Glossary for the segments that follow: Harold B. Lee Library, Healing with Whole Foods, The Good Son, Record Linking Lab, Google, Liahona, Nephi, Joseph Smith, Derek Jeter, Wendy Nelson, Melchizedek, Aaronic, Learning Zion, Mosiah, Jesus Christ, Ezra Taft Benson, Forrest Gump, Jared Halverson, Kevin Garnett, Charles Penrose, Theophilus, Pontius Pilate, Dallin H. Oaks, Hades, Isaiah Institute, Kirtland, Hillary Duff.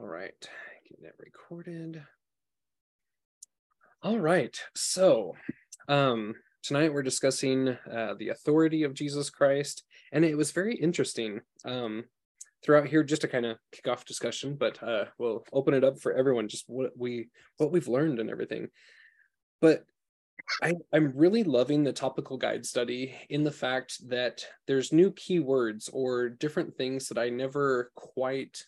All right, getting it recorded. All right, so tonight we're discussing the authority of Jesus Christ, and it was very interesting throughout here, just to kind of kick off discussion, but we'll open it up for everyone, just what we've learned and everything. But I'm really loving the topical guide study in the fact that there's new keywords or different things that I never quite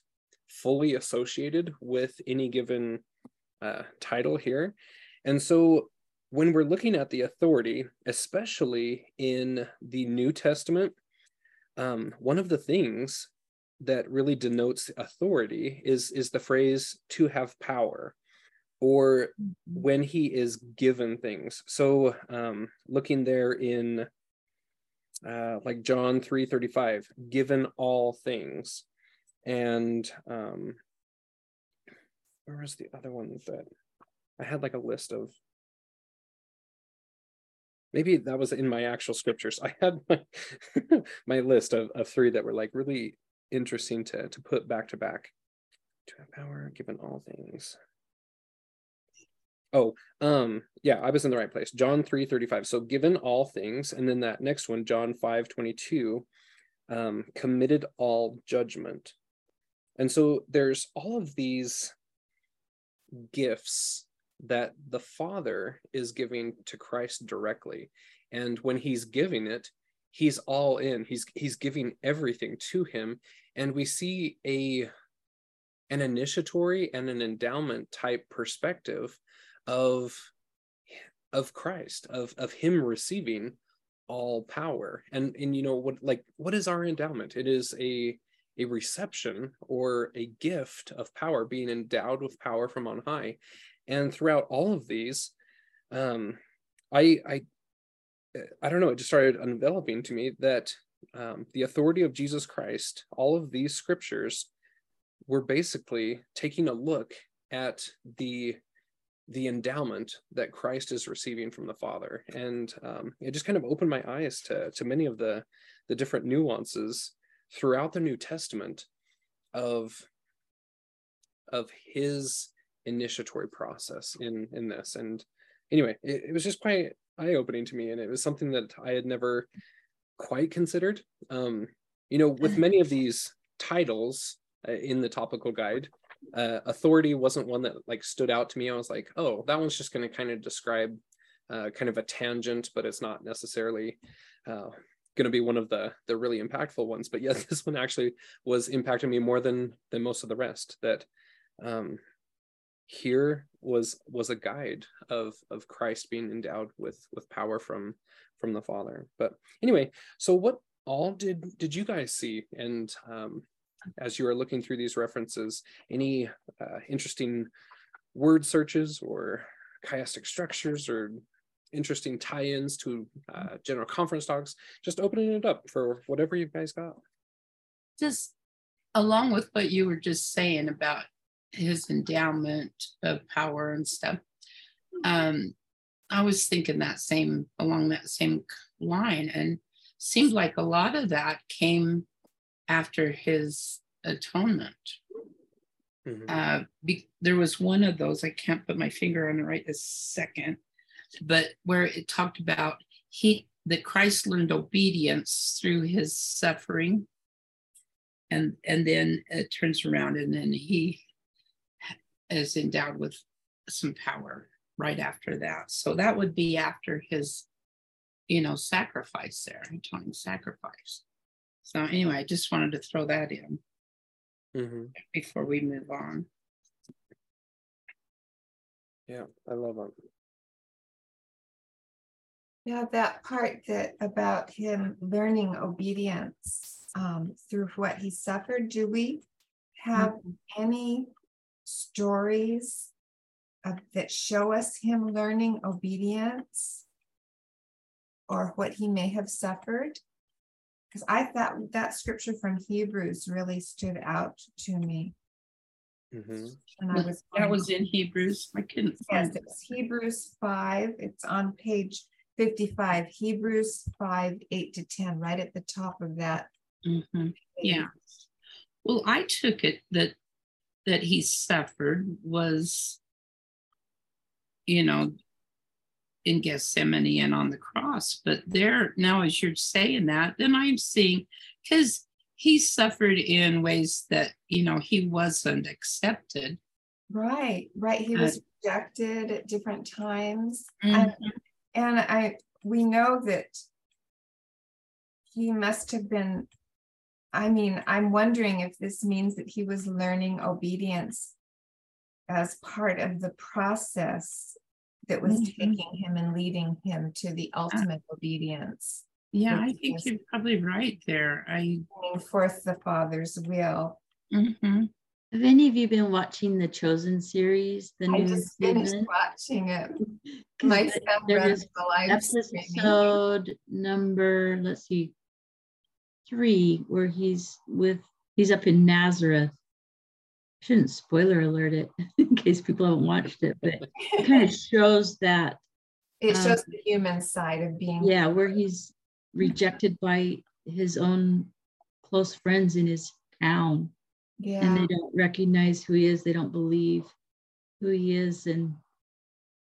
fully associated with any given title here. And so when we're looking at the authority, especially in the New Testament, one of the things that really denotes authority is the phrase to have power, or when he is given things. So looking there in like John 3:35, given all things. And where was the other one that I had like a list of? Maybe that was in my actual scriptures. I had my, my list of three that were like really interesting to put back to back. To have power, given all things. Oh, yeah, I was in the right place. John 3:35. So given all things, and then that next one, John 5:22, committed all judgment. And so there's all of these gifts that the Father is giving to Christ directly. And when he's giving it, he's all in. He's giving everything to him. And we see an initiatory and an endowment type perspective of Christ, of him receiving all power. And you know, what is our endowment? It is a reception or a gift of power, being endowed with power from on high. And throughout all of these, I don't know, it just started enveloping to me that the authority of Jesus Christ, all of these scriptures were basically taking a look at the endowment that Christ is receiving from the Father. And it just kind of opened my eyes to many of the different nuances throughout the New Testament of his initiatory process in this. And anyway, it was just quite eye-opening to me. And it was something that I had never quite considered. You know, with many of these titles in the topical guide, authority wasn't one that like stood out to me. I was like, oh, that one's just going to kind of describe kind of a tangent, but it's not necessarily going to be one of the really impactful ones. But yes, this one actually was impacting me more than most of the rest, that here was a guide of Christ being endowed with power from the Father. But anyway, so what all did you guys see? And as you are looking through these references, any interesting word searches or chiastic structures or interesting tie-ins to general conference talks, just opening it up for whatever you guys got. Just along with what you were just saying about his endowment of power and stuff, I was thinking along that same line, and seemed like a lot of that came after his atonement. Mm-hmm. There was one of those, I can't put my finger on it right this second, but where it talked about that Christ learned obedience through his suffering, and then it turns around and then he is endowed with some power right after that. So that would be after his, you know, sacrifice there, atoning sacrifice. So anyway, I just wanted to throw that in mm-hmm. before we move on. Yeah, I love it. Yeah, that part that about him learning obedience through what he suffered. Do we have mm-hmm. any stories that show us him learning obedience or what he may have suffered? Because I thought that scripture from Hebrews really stood out to me. Mm-hmm. And that was in Hebrews. I couldn't find it. It's Hebrews 5. It's on page 55. Hebrews 5, 8 to 10, right at the top of that. Mm-hmm. Yeah. Well, I took it that that he suffered was, you know, in Gethsemane and on the cross. But there, now as you're saying that, then I'm seeing, because he suffered in ways that, you know, he wasn't accepted. Right, right. He was rejected at different times. Mm-hmm. And we know that he must have been, I mean, I'm wondering if this means that he was learning obedience as part of the process that was mm-hmm. taking him and leading him to the ultimate obedience. Yeah, I think you're probably right there. Bringing forth the Father's will. Mm-hmm. Have any of you been watching The Chosen series? I just finished watching it. My son runs the live streaming. Episode number, let's see, 3, where he's up in Nazareth. I shouldn't spoiler alert it in case people haven't watched it, but it kind of shows that. It shows the human side of being. Yeah, where he's rejected by his own close friends in his town. Yeah. And they don't recognize who he is. They don't believe who he is. And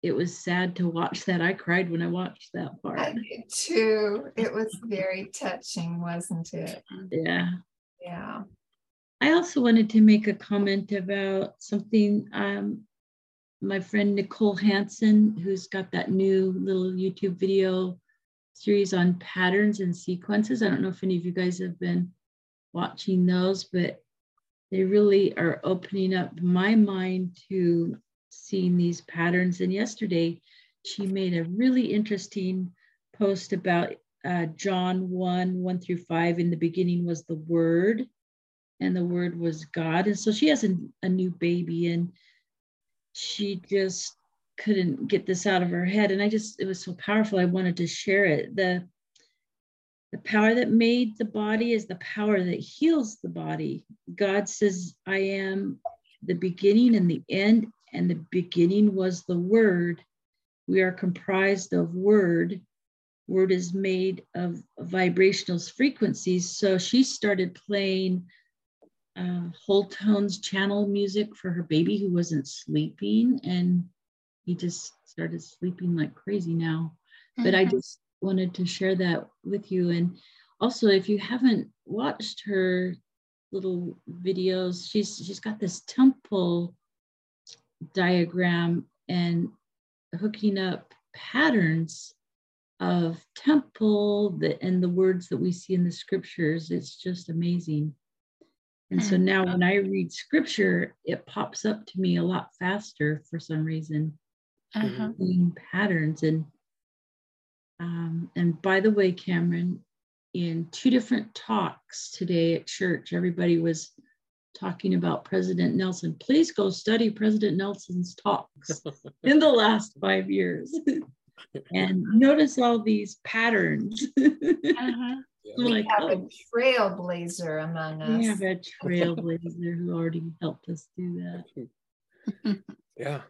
it was sad to watch that. I cried when I watched that part. I did too. It was very touching, wasn't it? Yeah. Yeah. I also wanted to make a comment about something. My friend Nicole Hansen, who's got that new little YouTube video series on patterns and sequences. I don't know if any of you guys have been watching those, but they really are opening up my mind to seeing these patterns. And yesterday, she made a really interesting post about John 1:1-5. In the beginning was the Word, and the Word was God. And so she has a new baby, and she just couldn't get this out of her head. And it was so powerful. I wanted to share it. The power that made the body is the power that heals the body. God says, I am the beginning and the end, and the beginning was the Word. We are comprised of Word. Word is made of vibrational frequencies. So she started playing whole tones channel music for her baby who wasn't sleeping. And he just started sleeping like crazy now. Mm-hmm. But I just wanted to share that with you. And also, if you haven't watched her little videos, she's got this temple diagram and hooking up patterns of temple and the words that we see in the scriptures. It's just amazing. And so now when I read scripture, it pops up to me a lot faster for some reason. Uh-huh. Patterns. And by the way, Cameron, in 2 different talks today at church, everybody was talking about President Nelson. Please go study President Nelson's talks in the last 5 years and notice all these patterns. Uh-huh. Yeah. We have a trailblazer among us. We have a trailblazer who already helped us do that. Yeah.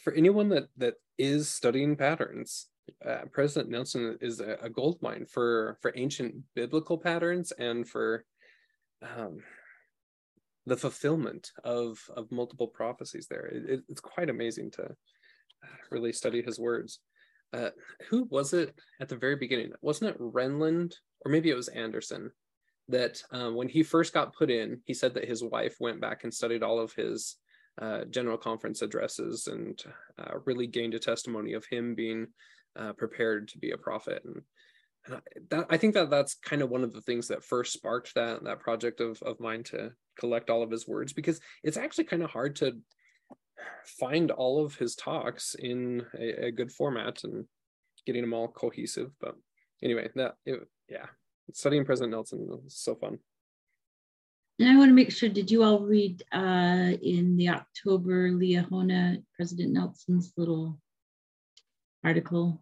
For anyone that is studying patterns, President Nelson is a gold mine for ancient biblical patterns and for the fulfillment of multiple prophecies there. It's quite amazing to really study his words. Who was it at the very beginning? Wasn't it Renland, or maybe it was Anderson, that when he first got put in, he said that his wife went back and studied all of his general conference addresses and really gained a testimony of him being prepared to be a prophet. I think that's kind of one of the things that first sparked that project of mine to collect all of his words, because it's actually kind of hard to find all of his talks in a good format and getting them all cohesive. But anyway, studying President Nelson was so fun. And I want to make sure, did you all read in the October Liahona, President Nelson's little article?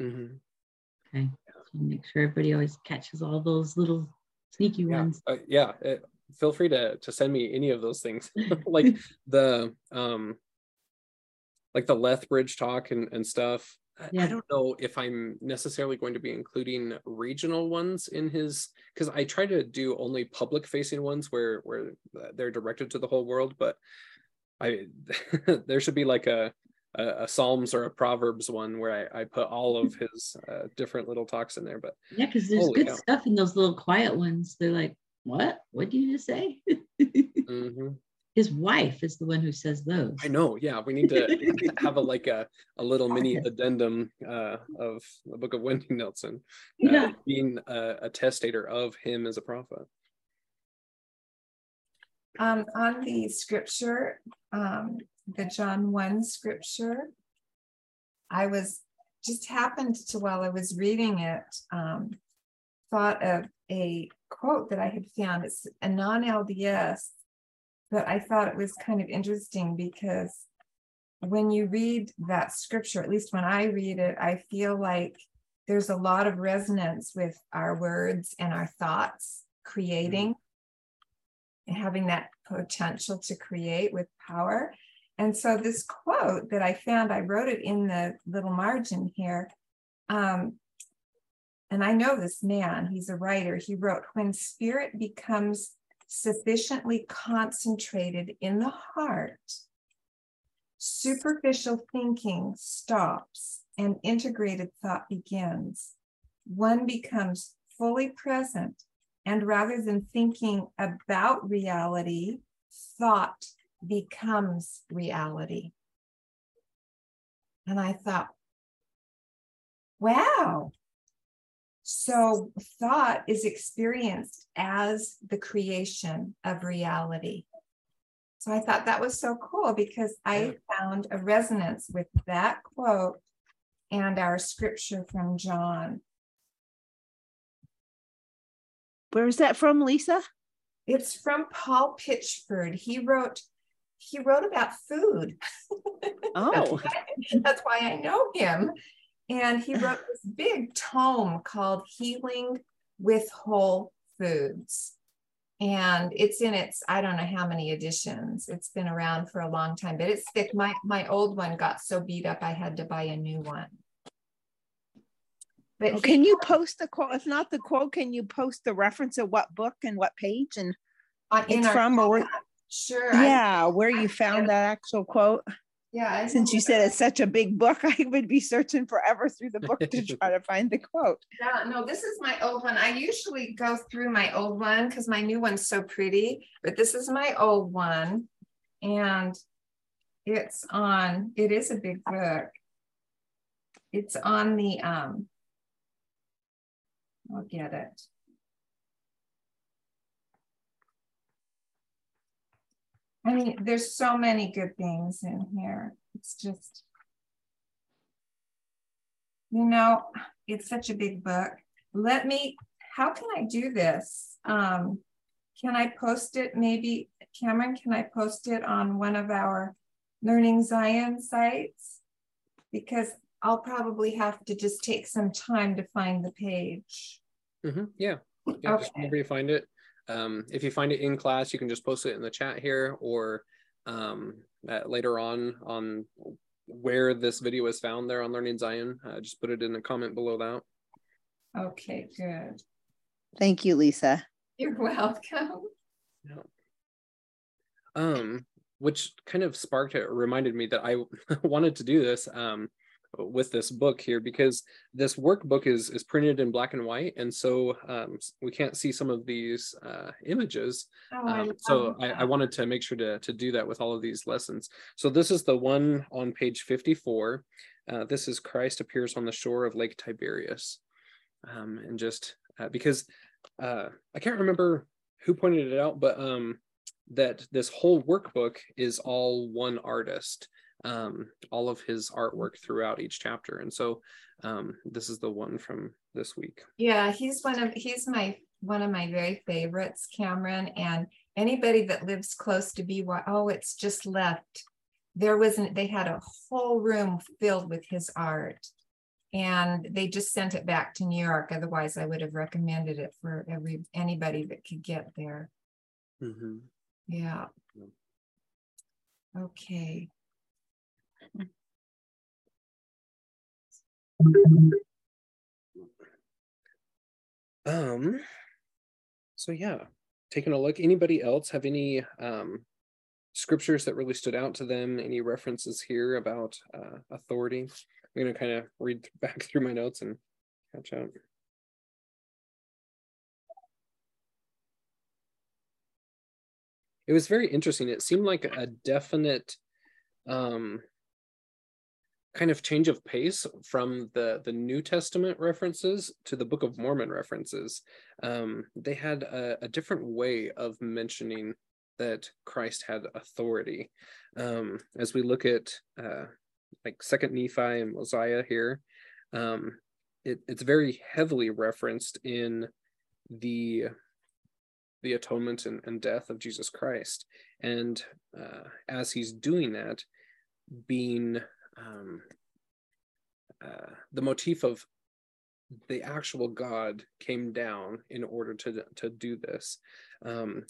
Mm-hmm. Okay, so make sure everybody always catches all those little sneaky ones. Feel free to send me any of those things, like the Lethbridge talk and stuff. Yeah. I don't know if I'm necessarily going to be including regional ones in his, because I try to do only public facing ones where they're directed to the whole world, but I there should be like a Psalms or a Proverbs one where I put all of his different little talks in there. But yeah, because there's good stuff in those little quiet ones. They're like, what do you just say? Mm-hmm. His wife is the one who says those. I know. Yeah, we need to have a little mini addendum of the Book of Wendy Nelson, being a testator of him as a prophet. On the scripture, the John 1 scripture, I was just happened to, while I was reading it, thought of a quote that I had found. It's a non-LDS, but I thought it was kind of interesting because when you read that scripture, at least when I read it, I feel like there's a lot of resonance with our words and our thoughts creating and having that potential to create with power. And so this quote that I found, I wrote it in the little margin here. And I know this man, he's a writer. He wrote, "When spirit becomes sufficiently concentrated in the heart, superficial thinking stops and integrated thought begins. One becomes fully present, and rather than thinking about reality, thought becomes reality." And I thought, wow. So thought is experienced as the creation of reality. So I thought that was so cool because I found a resonance with that quote and our scripture from John. Where is that from, Lisa? It's from Paul Pitchford. He wrote about food. Oh. That's why I know him. And he wrote this big tome called Healing with Whole Foods. And it's in its, I don't know how many editions. It's been around for a long time, but it's thick. My old one got so beat up, I had to buy a new one. But can you post the quote? If not the quote, can you post the reference of what book and what page and it's from? Or sure. Yeah, where you found that actual quote. Yeah, since you said it's such a big book, I would be searching forever through the book to try to find the quote. Yeah, no, this is my old one. I usually go through my old one because my new one's so pretty, but this is my old one. And it is a big book. It's on the, I'll get it. I mean, there's so many good things in here. It's just, it's such a big book. How can I do this? Can I post it? Maybe, Cameron, can I post it on one of our Learning Zion sites? Because I'll probably have to just take some time to find the page. Mm-hmm. Yeah, okay. Just whenever you find it. If you find it in class, you can just post it in the chat here, or later on where this video is found there on Learning Zion. Just put it in the comment below that. Okay, good. Thank you, Lisa. You're welcome. Yeah. Which kind of sparked it, reminded me that I wanted to do this with this book here, because this workbook is printed in black and white, and so we can't see some of these images. I wanted to make sure to do that with all of these lessons. So this is the one on page 54. This is Christ appears on the shore of Lake Tiberias, and just because I can't remember who pointed it out, but that this whole workbook is all one artist. All of his artwork throughout each chapter, and so this is the one from this week. Yeah, he's one of my very favorites, Cameron. And anybody that lives close to BYU, it's just left. They had a whole room filled with his art, and they just sent it back to New York. Otherwise, I would have recommended it for anybody that could get there. Mm-hmm. Yeah. Okay. So yeah, taking a look. Anybody else have any scriptures that really stood out to them? Any references here about authority? I'm going to kind of read back through my notes and catch up. It was very interesting. It seemed like a definite kind of change of pace from the New Testament references to the Book of Mormon references. They had a different way of mentioning that Christ had authority. As we look at like 2nd Nephi and Mosiah here, it's very heavily referenced in the atonement and death of Jesus Christ. And as he's doing that, being the motif of the actual God came down in order to do this.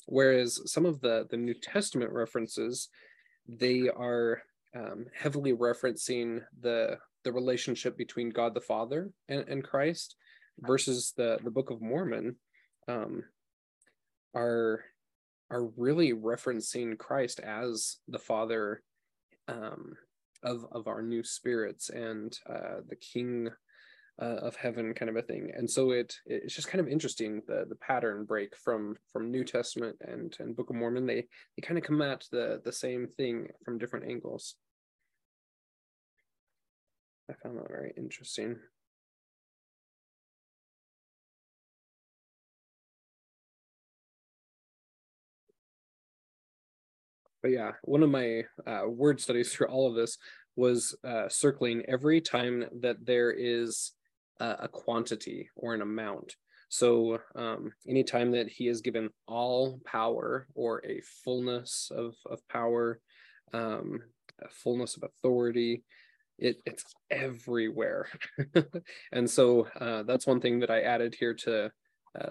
Whereas some of the New Testament references, they are heavily referencing the relationship between God the Father and Christ, versus the Book of Mormon, are really referencing Christ as the Father of our new spirits and the King of Heaven, kind of a thing. And so it's just kind of interesting, the pattern break from New Testament and Book of Mormon. They kind of come at the same thing from different angles. I found that very interesting. But yeah, one of my word studies through all of this was circling every time that there is a quantity or an amount. So anytime that he is given all power or a fullness of power, a fullness of authority, it's everywhere. And so that's one thing that I added here to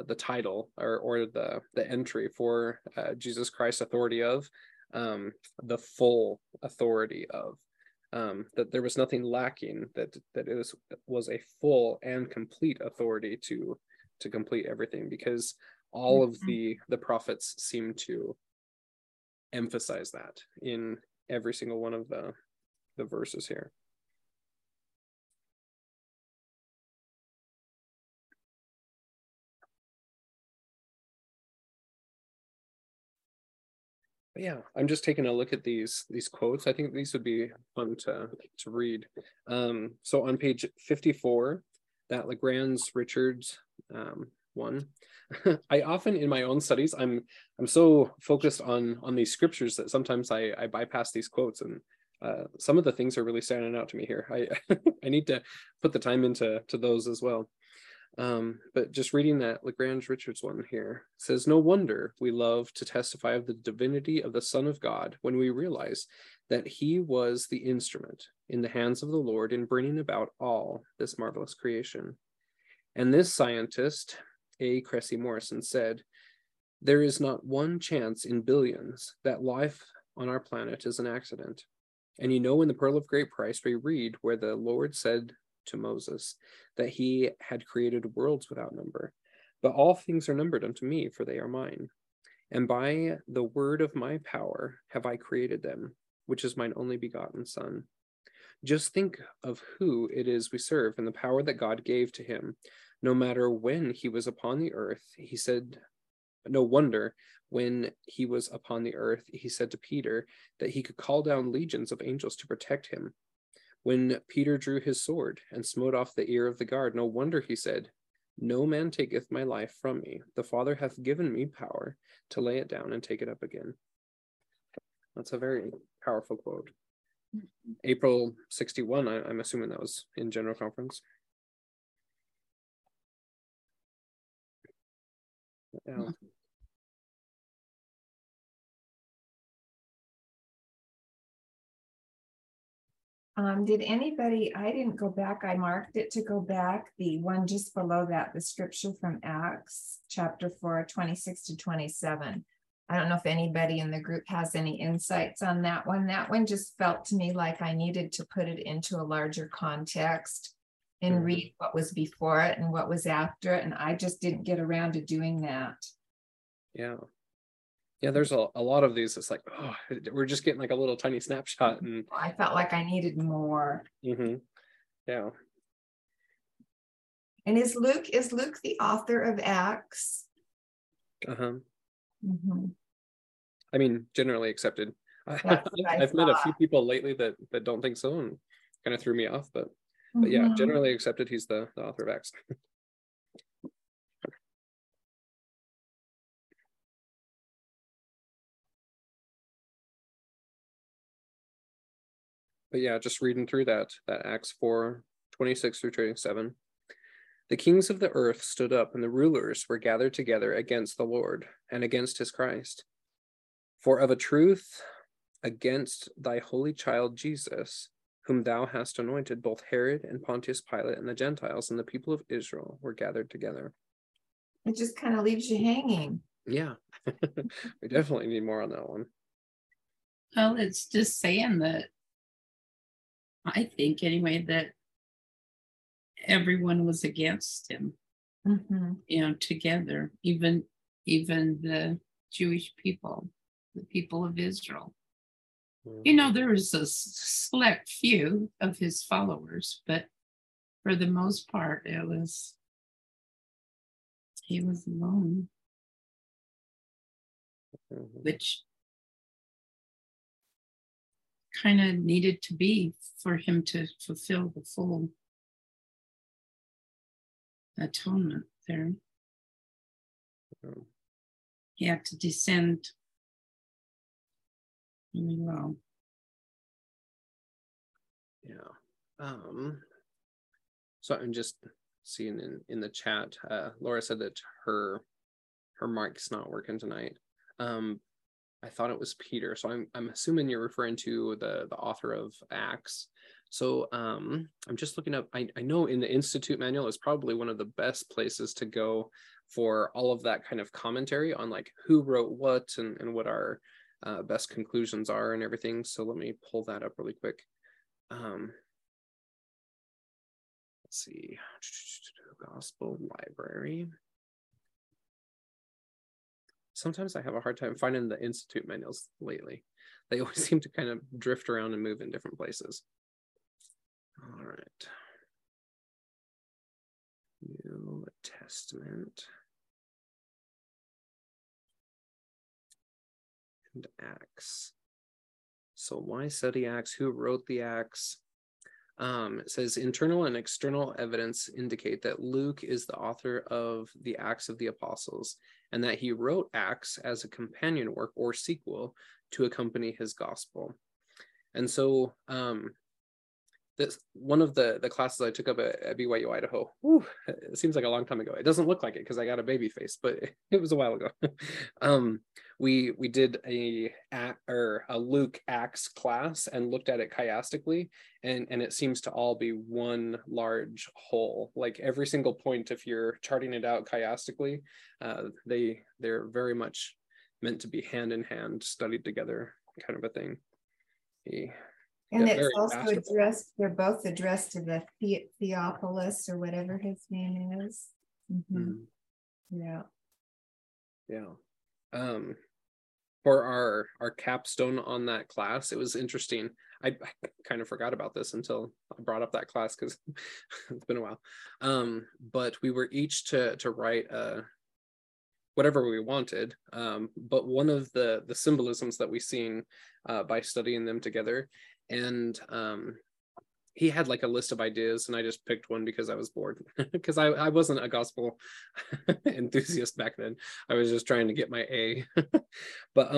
the title or the entry for Jesus Christ, authority of. The full authority of, that there was nothing lacking, that it was a full and complete authority to complete everything, because all of the prophets seem to emphasize that in every single one of the verses here. But yeah, I'm just taking a look at these quotes. I think these would be fun to read. So on page 54, that Legrand Richards one, I often in my own studies, I'm so focused on these scriptures that sometimes I bypass these quotes, and some of the things are really standing out to me here. I I need to put the time into those as well. But just reading that Legrand Richards one here, says, "No wonder we love to testify of the divinity of the Son of God when we realize that he was the instrument in the hands of the Lord in bringing about all this marvelous creation." And this scientist, A. Cressy Morrison, said, "There is not one chance in billions that life on our planet is an accident. And you know, in the Pearl of Great Price, we read where the Lord said to Moses that he had created worlds without number, but all things are numbered unto me, for they are mine. And by the word of my power have I created them, which is mine only begotten Son." Just think of who it is we serve and the power that God gave to him. No matter when he was upon the earth, he said, no wonder when he was upon the earth, he said to Peter that he could call down legions of angels to protect him. When Peter drew his sword and smote off the ear of the guard, no wonder he said, "No man taketh my life from me. The Father hath given me power to lay it down and take it up again." That's a very powerful quote. April 61, I'm assuming that was in General Conference. Yeah. Did anybody, I didn't go back, I marked it to go back, the one just below that, the scripture from Acts chapter 4, 26 to 27. I don't know if anybody in the group has any insights on that one. That one just felt to me like I needed to put it into a larger context and read what was before it and what was after it. And I just didn't get around to doing that. Yeah. Yeah, there's a lot of these. It's like, oh, we're just getting like a little tiny snapshot. And I felt like I needed more. Mm-hmm. Yeah. And is Luke the author of Acts? Uh-huh. Mm-hmm. I mean, generally accepted. I've met a few people lately that don't think so, and kind of threw me off, but yeah, generally accepted he's the author of Acts. But yeah, just reading through that Acts 4:26 through 27. The kings of the earth stood up, and the rulers were gathered together against the Lord and against his Christ. For of a truth, against thy holy child Jesus, whom thou hast anointed, both Herod and Pontius Pilate and the Gentiles and the people of Israel were gathered together. It just kind of leaves you hanging. Yeah, we definitely need more on that one. Well, it's just saying that, I think anyway, that everyone was against him, you know, together, even the Jewish people, the people of Israel. Mm-hmm. You know, there was a select few of his followers, but for the most part, he was alone, which kind of needed to be for him to fulfill the full atonement there. He had to descend. Really well. Yeah. So I'm just seeing in the chat, Laura said that her mic's not working tonight. I thought it was Peter. So I'm assuming you're referring to the author of Acts. So I'm just looking up, I know in the Institute manual is probably one of the best places to go for all of that kind of commentary on like who wrote what and what our best conclusions are and everything. So let me pull that up really quick. Let's see, Gospel Library. Sometimes I have a hard time finding the Institute manuals lately. They always seem to kind of drift around and move in different places. All right. New Testament. And Acts. So why study Acts? Who wrote the Acts? It says internal and external evidence indicate that Luke is the author of the Acts of the Apostles and that he wrote Acts as a companion work or sequel to accompany his gospel. And so this one of the classes I took up at BYU-Idaho, it seems like a long time ago. It doesn't look like it because I got a baby face, but it was a while ago. We did a Luke Acts class and looked at it chiastically, and it seems to all be one large whole. Like every single point, if you're charting it out chiastically, they're very much meant to be hand in hand, studied together, kind of a thing. And it's also addressed, they're both addressed to the Theophilus or whatever his name is. Yeah. For our capstone on that class, it was interesting. I kind of forgot about this until I brought up that class because it's been a while. But we were each to write whatever we wanted, but one of the symbolisms that we've seen by studying them together. And he had like a list of ideas, and I just picked one because I was bored, because I wasn't a gospel enthusiast back then. I was just trying to get my A. But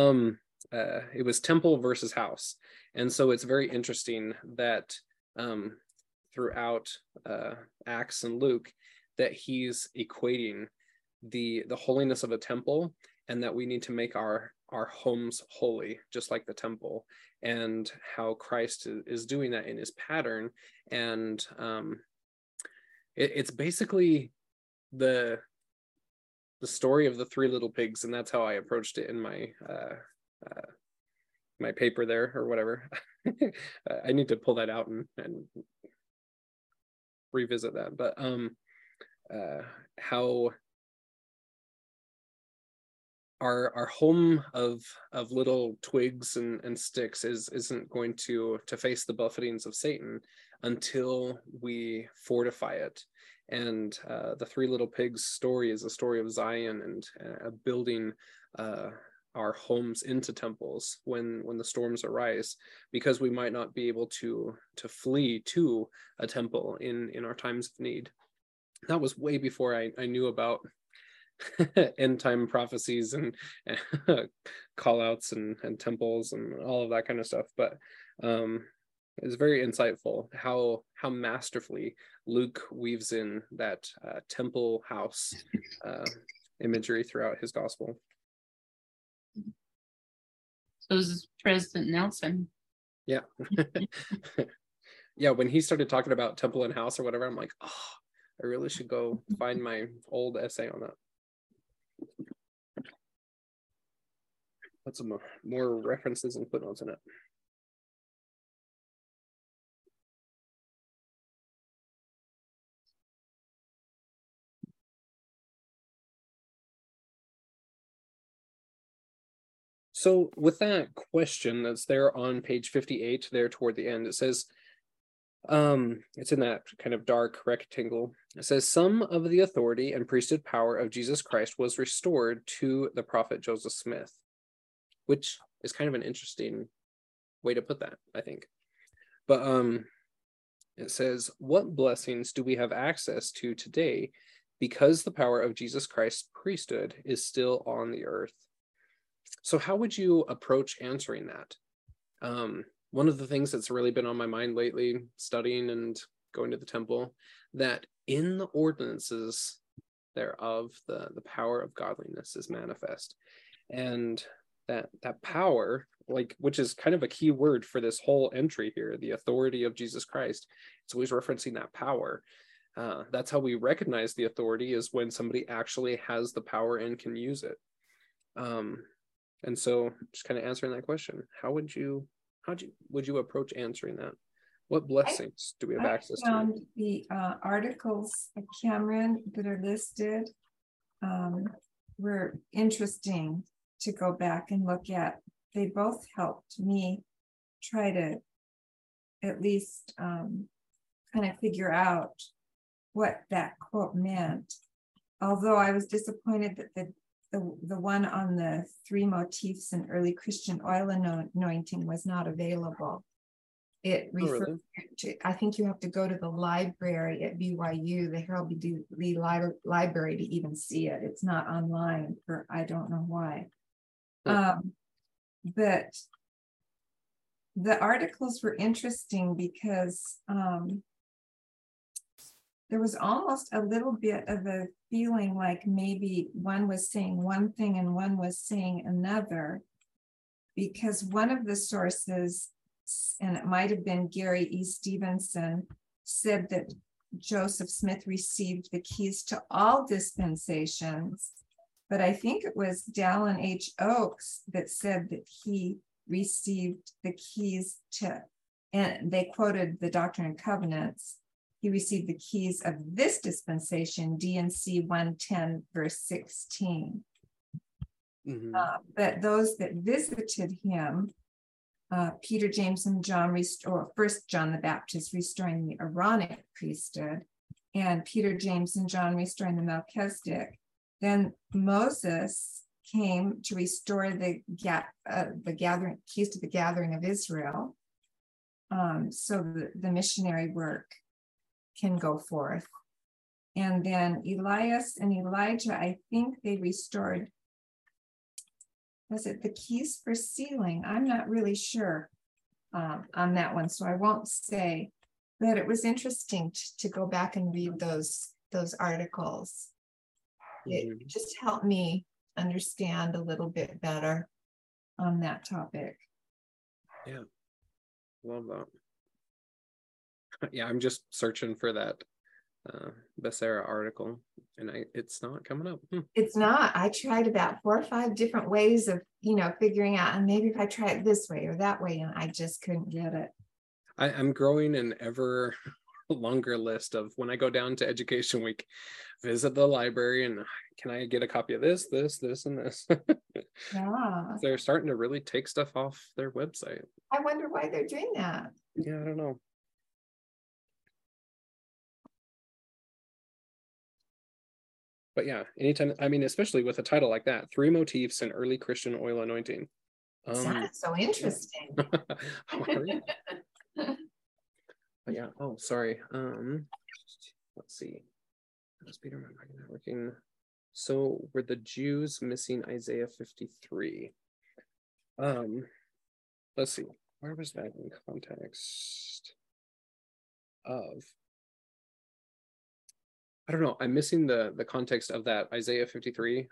it was temple versus house. And so it's very interesting that throughout Acts and Luke, that he's equating the holiness of a temple, and that we need to make our homes holy, just like the temple, and how Christ is doing that in his pattern. And it's basically the story of the three little pigs, and that's how I approached it in my my paper there or whatever. I need to pull that out and revisit that, but how our home of little twigs and sticks isn't going to face the buffetings of Satan until we fortify it. And the Three Little Pigs story is a story of Zion and building our homes into temples when the storms arise, because we might not be able to flee to a temple in our times of need. That was way before I knew about end time prophecies and call outs and temples and all of that kind of stuff. But it's very insightful how masterfully Luke weaves in that temple house imagery throughout his gospel. So this is President Nelson. Yeah. Yeah, when he started talking about temple and house or whatever, I'm like, oh, I really should go find my old essay on that. Put some more references and footnotes in it. So with that question that's there on page 58 there toward the end, it says, it's in that kind of dark rectangle. It says, some of the authority and priesthood power of Jesus Christ was restored to the prophet Joseph Smith, which is kind of an interesting way to put that, I think. But it says, what blessings do we have access to today because the power of Jesus Christ's priesthood is still on the earth? So how would you approach answering that? One of the things that's really been on my mind lately, studying and going to the temple, that in the ordinances thereof, the power of godliness is manifest. And that power, like, which is kind of a key word for this whole entry here, the authority of Jesus Christ, it's always referencing that power. That's how we recognize the authority, is when somebody actually has the power and can use it. And so just kind of answering that question, how would you approach answering that? What blessings do we have access to? The articles, Cameron, that are listed were interesting to go back and look at. They both helped me try to at least kind of figure out what that quote meant. Although I was disappointed that the one on the three motifs in early Christian oil anointing was not available. It referred to, I think you have to go to the library at BYU, the Harold B. Lee Library, to even see it. It's not online, for I don't know why. But the articles were interesting because there was almost a little bit of a feeling like maybe one was saying one thing and one was saying another, because one of the sources, and it might have been Gary E. Stevenson, said that Joseph Smith received the keys to all dispensations, but I think it was Dallin H. Oaks that said that he received the keys to, and they quoted the Doctrine and Covenants, he received the keys of this dispensation, D&C 110, verse 16. Mm-hmm. But those that visited him, Peter, James, and John, First John the Baptist restoring the Aaronic priesthood, and Peter, James, and John restoring the Melchizedek. Then Moses came to restore the gathering, keys to the gathering of Israel. So the missionary work can go forth. And then Elias and Elijah, I think they restored, was it the keys for sealing? I'm not really sure on that one, so I won't say, but it was interesting to go back and read those articles. Mm-hmm. It just helped me understand a little bit better on that topic. Yeah, love that. Yeah, I'm just searching for that Becerra article, and it's not coming up. It's not. I tried about 4 or 5 different ways of, figuring out, and maybe if I try it this way or that way, and I just couldn't get it. I'm growing an ever longer list of when I go down to Education Week, visit the library and can I get a copy of this, this, this, and this? Yeah. They're starting to really take stuff off their website. I wonder why they're doing that. Yeah, I don't know. But yeah, anytime, I mean, especially with a title like that, Three Motifs in Early Christian Oil Anointing. Sounds so interesting. But yeah, oh, sorry. Let's see. Peter, my mic not working. So were the Jews missing Isaiah 53? Let's see. Where was that in context of? I don't know. I'm missing the context of that Isaiah 53.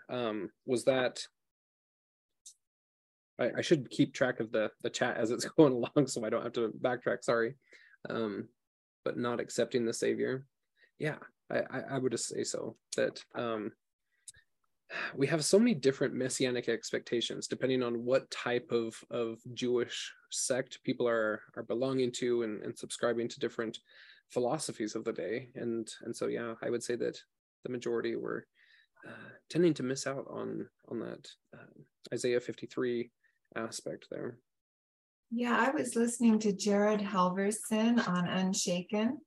Was that? I should keep track of the chat as it's going along, so I don't have to backtrack. Sorry. But not accepting the Savior. Yeah, I would just say so, that we have so many different messianic expectations depending on what type of Jewish sect people are belonging to and subscribing to different philosophies of the day. And so, yeah, I would say that the majority were tending to miss out on that Isaiah 53 aspect there. Yeah, I was listening to Jared Halverson on Unshaken,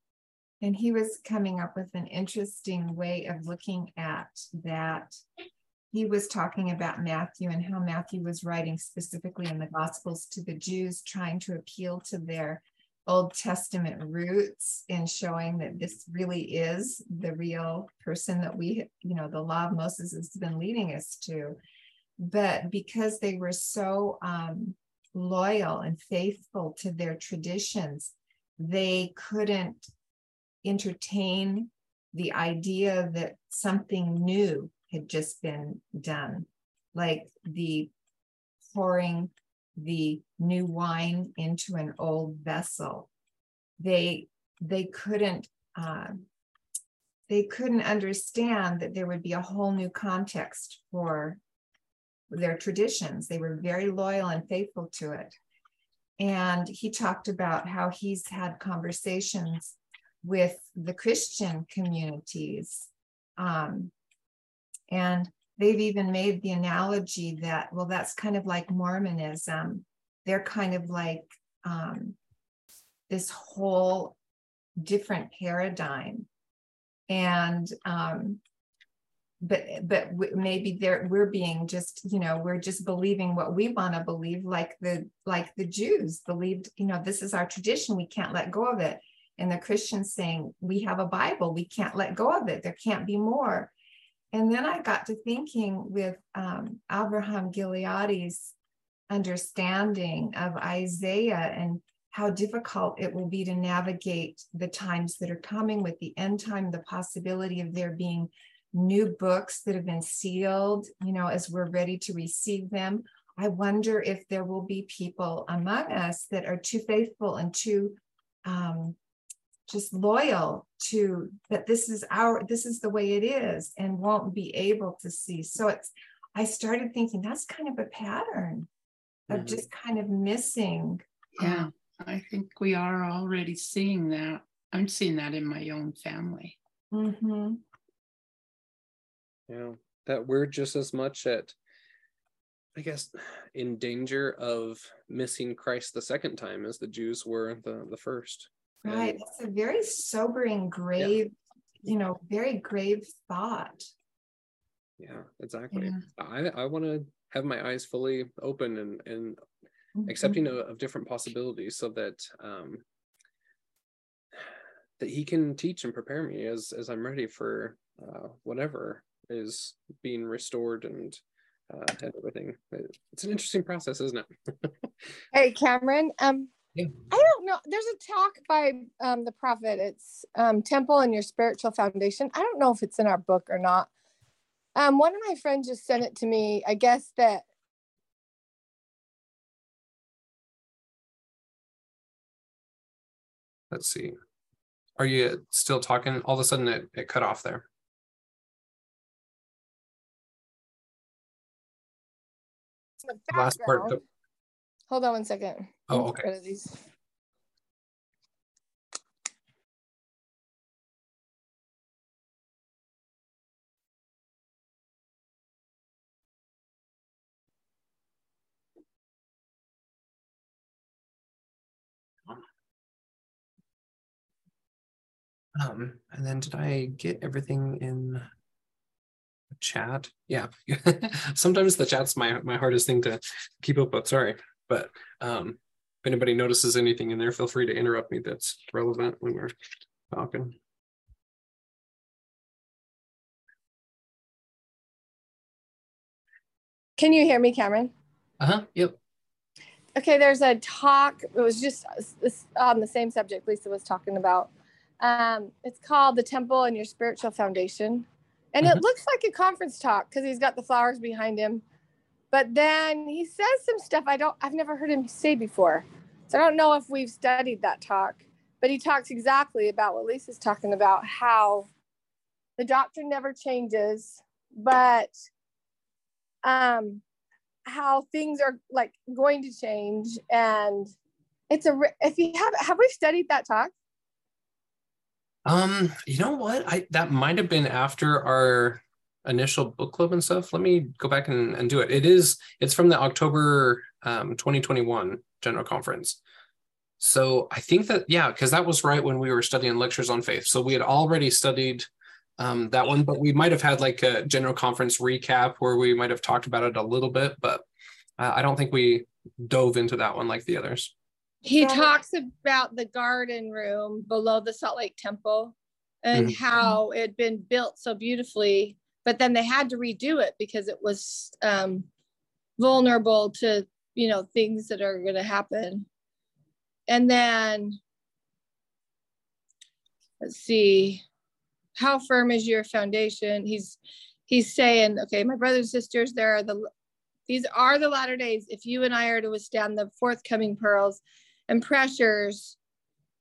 and he was coming up with an interesting way of looking at that. He was talking about Matthew and how Matthew was writing specifically in the Gospels to the Jews, trying to appeal to their Old Testament roots and showing that this really is the real person that we, you know, the law of Moses has been leading us to. But because they were so loyal and faithful to their traditions, they couldn't entertain the idea that something new had just been done, like the pouring the new wine into an old vessel. They couldn't understand that there would be a whole new context for their traditions. They were very loyal and faithful to it. And he talked about how he's had conversations with the Christian communities. And they've even made the analogy that, well, that's kind of like Mormonism. They're kind of like this whole different paradigm. And but maybe we're being just, you know, we're just believing what we want to believe, like the Jews believed, you know, this is our tradition, we can't let go of it. And the Christians saying, we have a Bible, we can't let go of it, there can't be more. And then I got to thinking with Abraham Gileadi's understanding of Isaiah and how difficult it will be to navigate the times that are coming with the end time, the possibility of there being new books that have been sealed, you know, as we're ready to receive them. I wonder if there will be people among us that are too faithful and too just loyal to that this is the way it is, and won't be able to see. So I started thinking that's kind of a pattern of just kind of missing. Yeah, I think we are already seeing that. I'm seeing that in my own family. Mm-hmm. Yeah, that we're just as much at, I guess, in danger of missing Christ the second time as the Jews were the first. Right. That's a very sobering, grave, you know, very grave thought. Yeah, exactly. Yeah. I want to have my eyes fully open and accepting of different possibilities so that that he can teach and prepare me as I'm ready for whatever is being restored and everything. It's an interesting process, isn't it? Hey, Cameron. Yeah. I don't know. There's a talk by the prophet. It's Temple and Your Spiritual Foundation. I don't know if it's in our book or not. One of my friends just sent it to me. I guess that let's see. Are you still talking? All of a sudden it cut off there. Last part. Hold on one second. Oh, okay. And then did I get everything in the chat? Yeah, sometimes the chat's my hardest thing to keep up with, sorry. But if anybody notices anything in there, feel free to interrupt me that's relevant when we're talking. Can you hear me, Cameron? Uh-huh, yep. Okay, there's a talk, it was just on the same subject Lisa was talking about. It's called The Temple and Your Spiritual Foundation. And it looks like a conference talk because he's got the flowers behind him. But then he says some stuff I've never heard him say before. So I don't know if we've studied that talk, but he talks exactly about what Lisa's talking about, how the doctrine never changes, but how things are like going to change. And it's if you have we studied that talk? You know what? That might've been after our initial book club and stuff. Let me go back and do it. It's from the October 2021 General Conference. So I think that, yeah, because that was right when we were studying lectures on faith. So we had already studied that one, but we might've had like a General Conference recap where we might've talked about it a little bit, but I don't think we dove into that one like the others. He talks about the garden room below the Salt Lake Temple and how it had been built so beautifully, but then they had to redo it because it was vulnerable to, you know, things that are going to happen. And then, let's see, how firm is your foundation? He's saying, okay, my brothers and sisters, these are the latter days. If you and I are to withstand the forthcoming perils and pressures,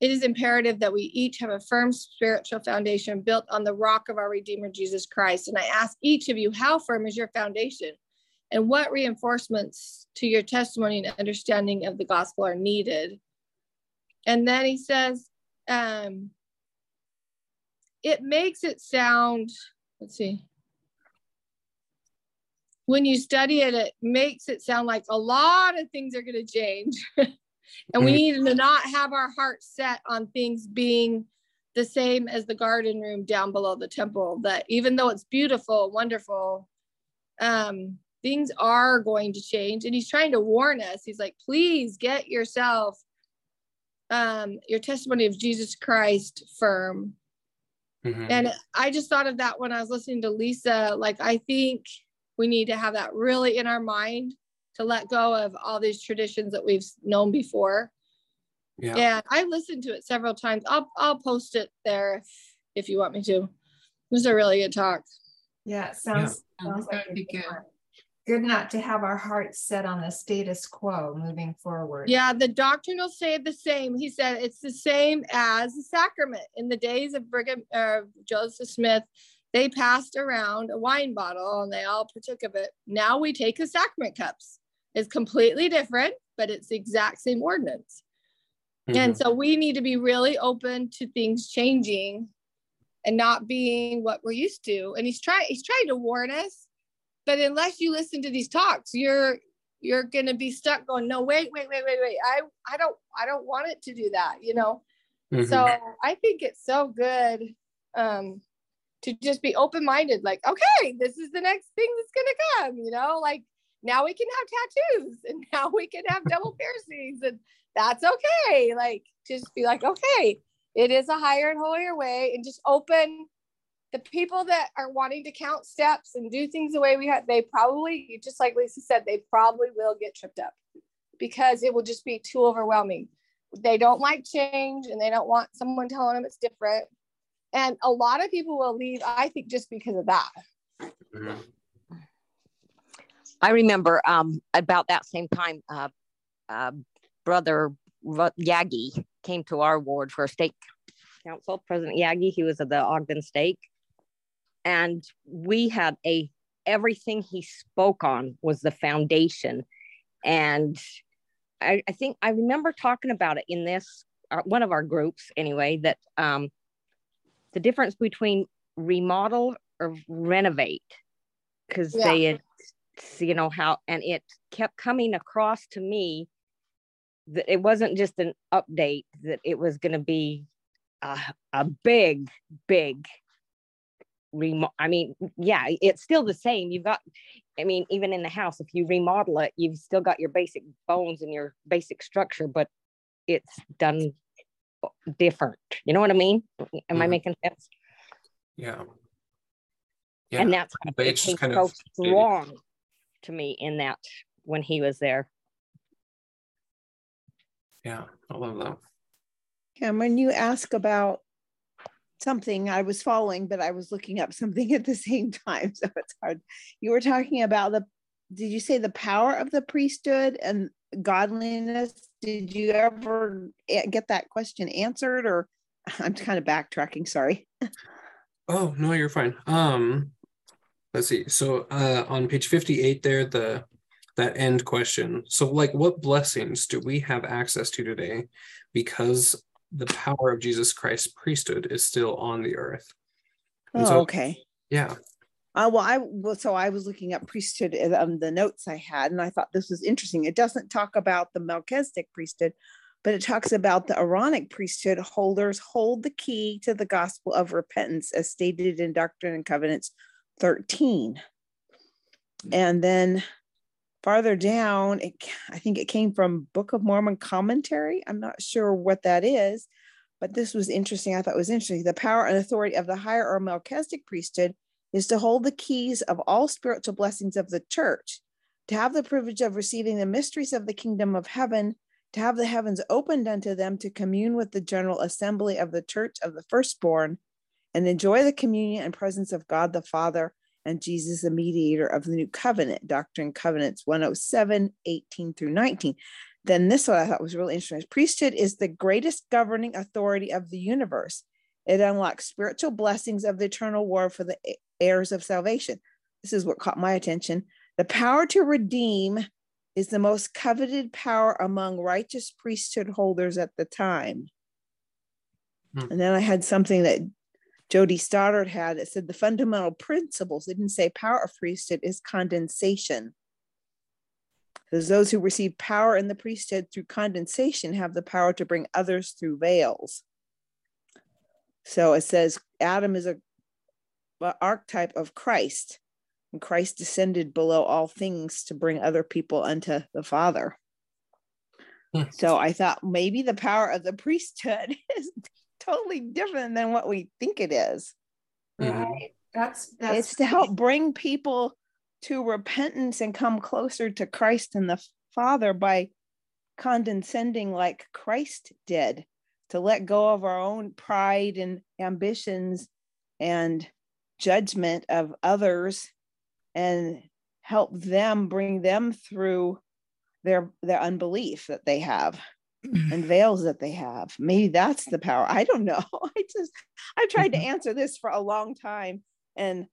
it is imperative that we each have a firm spiritual foundation built on the rock of our Redeemer, Jesus Christ. And I ask each of you, how firm is your foundation? And what reinforcements to your testimony and understanding of the gospel are needed? And then he says, it makes it sound, let's see. When you study it, it makes it sound like a lot of things are going to change. And we need to not have our hearts set on things being the same as the garden room down below the temple, that even though it's beautiful, wonderful, things are going to change. And he's trying to warn us. He's like, please get yourself, your testimony of Jesus Christ firm. And I just thought of that when I was listening to Lisa, like, I think we need to have that really in our mind, to let go of all these traditions that we've known before. Yeah. And I listened to it several times. I'll post it there if you want me to. It was a really good talk. Yeah, it sounds like it'd be good. Good not to have our hearts set on the status quo moving forward. Yeah, the doctrine will stay the same. He said it's the same as the sacrament. In the days of Joseph Smith, they passed around a wine bottle and they all partook of it. Now we take the sacrament cups. It's completely different, but it's the exact same ordinance. And so we need to be really open to things changing and not being what we're used to. And he's trying to warn us, but unless you listen to these talks, you're going to be stuck going, no, wait. I don't want it to do that, you know? So I think it's so good. To just be open-minded, like, okay, this is the next thing that's gonna come, you know, like now we can have tattoos and now we can have double piercings and that's okay. Like, just be like, okay, it is a higher and holier way, and just open the people that are wanting to count steps and do things the way we have, they probably, just like Lisa said, they probably will get tripped up because it will just be too overwhelming. They don't like change and they don't want someone telling them it's different. And a lot of people will leave, I think, just because of that. I remember about that same time, Brother Yagi came to our ward for state council, President Yagi. He was of the Ogden stake. And we had everything he spoke on was the foundation. And I think I remember talking about it in this, one of our groups anyway, that the difference between remodel or renovate, because they had, you know, how, and it kept coming across to me it wasn't just an update, that it was going to be a big, big remodel. I mean, yeah, it's still the same. You've got, I mean, even in the house, if you remodel it, you've still got your basic bones and your basic structure, but it's done different. You know what I mean? Am I making sense? Yeah. Yeah. And that's why it's just kind of strong to me in that when he was there. Yeah, I love that. Yeah, when you ask about something, I was following, but I was looking up something at the same time, so it's hard. You were talking about did you say the power of the priesthood and godliness? Did you ever get that question answered, or I'm kind of backtracking, sorry. Oh, no, you're fine. Let's see. So on page 58 there, that end question. So like, what blessings do we have access to today because the power of Jesus Christ's priesthood is still on the earth? And okay. Yeah. So I was looking up priesthood on the notes I had, and I thought this was interesting. It doesn't talk about the Melchizedek priesthood, but it talks about the Aaronic priesthood holders hold the key to the gospel of repentance as stated in Doctrine and Covenants 13. And then farther down, I think it came from Book of Mormon commentary. I'm not sure what that is, but this was interesting. I thought it was interesting. The power and authority of the higher or Melchizedek priesthood is to hold the keys of all spiritual blessings of the church, to have the privilege of receiving the mysteries of the kingdom of heaven, to have the heavens opened unto them, to commune with the general assembly of the church of the firstborn, and enjoy the communion and presence of God the Father and Jesus, the mediator of the new covenant, Doctrine and Covenants 107, 18 through 19. Then this one I thought was really interesting. Priesthood is the greatest governing authority of the universe. It unlocks spiritual blessings of the eternal war for the heirs of salvation. This is what caught my attention. The power to redeem is the most coveted power among righteous priesthood holders at the time. And then I had something that Jody Stoddard had. It said the fundamental principles. It didn't say power of priesthood, is condensation. Because those who receive power in the priesthood through condensation have the power to bring others through veils. So it says Adam is an archetype of Christ. And Christ descended below all things to bring other people unto the Father. Yeah. So I thought maybe the power of the priesthood is totally different than what we think it is. Mm-hmm. Right? That's it's to help bring people to repentance and come closer to Christ and the Father by condescending like Christ did, to let go of our own pride and ambitions and judgment of others, and help them, bring them through their unbelief that they have and veils that they have. Maybe that's the power. I don't know. I've tried to answer this for a long time and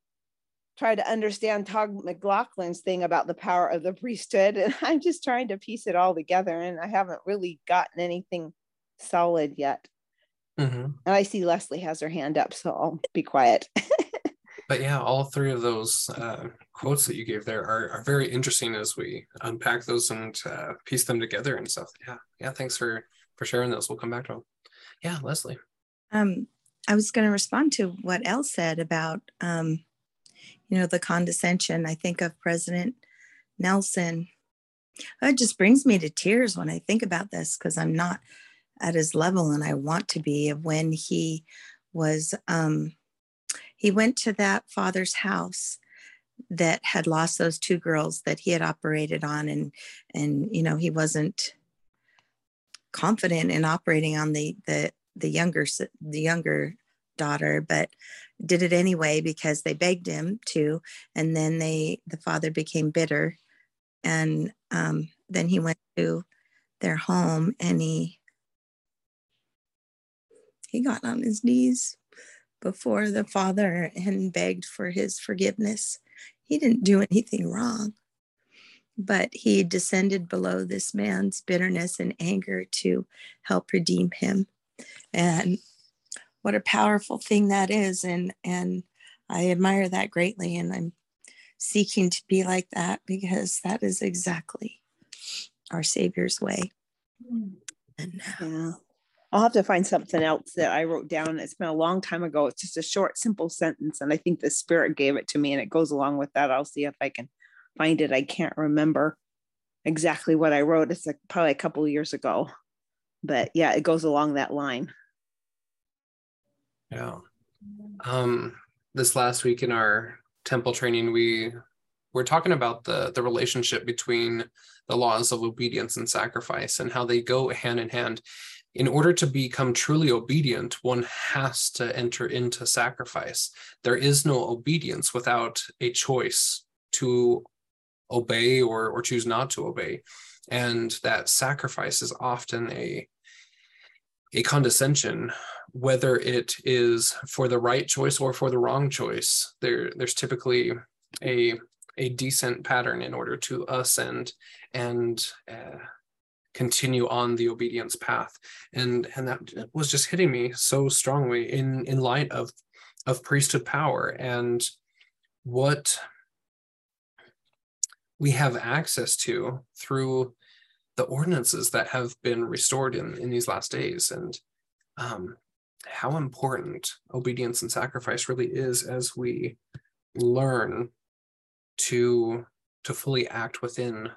tried to understand Todd McLaughlin's thing about the power of the priesthood. And I'm just trying to piece it all together. And I haven't really gotten anything solid yet. Mm-hmm. And I see Leslie has her hand up, so I'll be quiet. But yeah, all three of those quotes that you gave there are very interesting as we unpack those and piece them together and stuff. Yeah. Thanks for sharing those. We'll come back to them. Yeah, Leslie. I was going to respond to what Elle said about, the condescension. I think of President Nelson. It just brings me to tears when I think about this, because I'm not at his level and I want to be. When he was... he went to that father's house that had lost those two girls that he had operated on. And he wasn't confident in operating on the younger daughter, but did it anyway because they begged him to. And then the father became bitter. And then he went to their home and he got on his knees before the father and begged for his forgiveness. He didn't do anything wrong, but he descended below this man's bitterness and anger to help redeem him. And what a powerful thing that is. And I admire that greatly. And I'm seeking to be like that, because that is exactly our Savior's way. And now. Yeah. I'll have to find something else that I wrote down. It's been a long time ago. It's just a short, simple sentence. And I think the Spirit gave it to me and it goes along with that. I'll see if I can find it. I can't remember exactly what I wrote. It's like probably a couple of years ago, but yeah, it goes along that line. Yeah. This last week in our temple training, we're talking about the relationship between the laws of obedience and sacrifice and how they go hand in hand. In order to become truly obedient, one has to enter into sacrifice. There is no obedience without a choice to obey or choose not to obey. And that sacrifice is often a condescension, whether it is for the right choice or for the wrong choice. There's typically a decent pattern in order to ascend and continue on the obedience path. And that was just hitting me so strongly in light of priesthood power and what we have access to through the ordinances that have been restored in these last days, and how important obedience and sacrifice really is as we learn to fully act within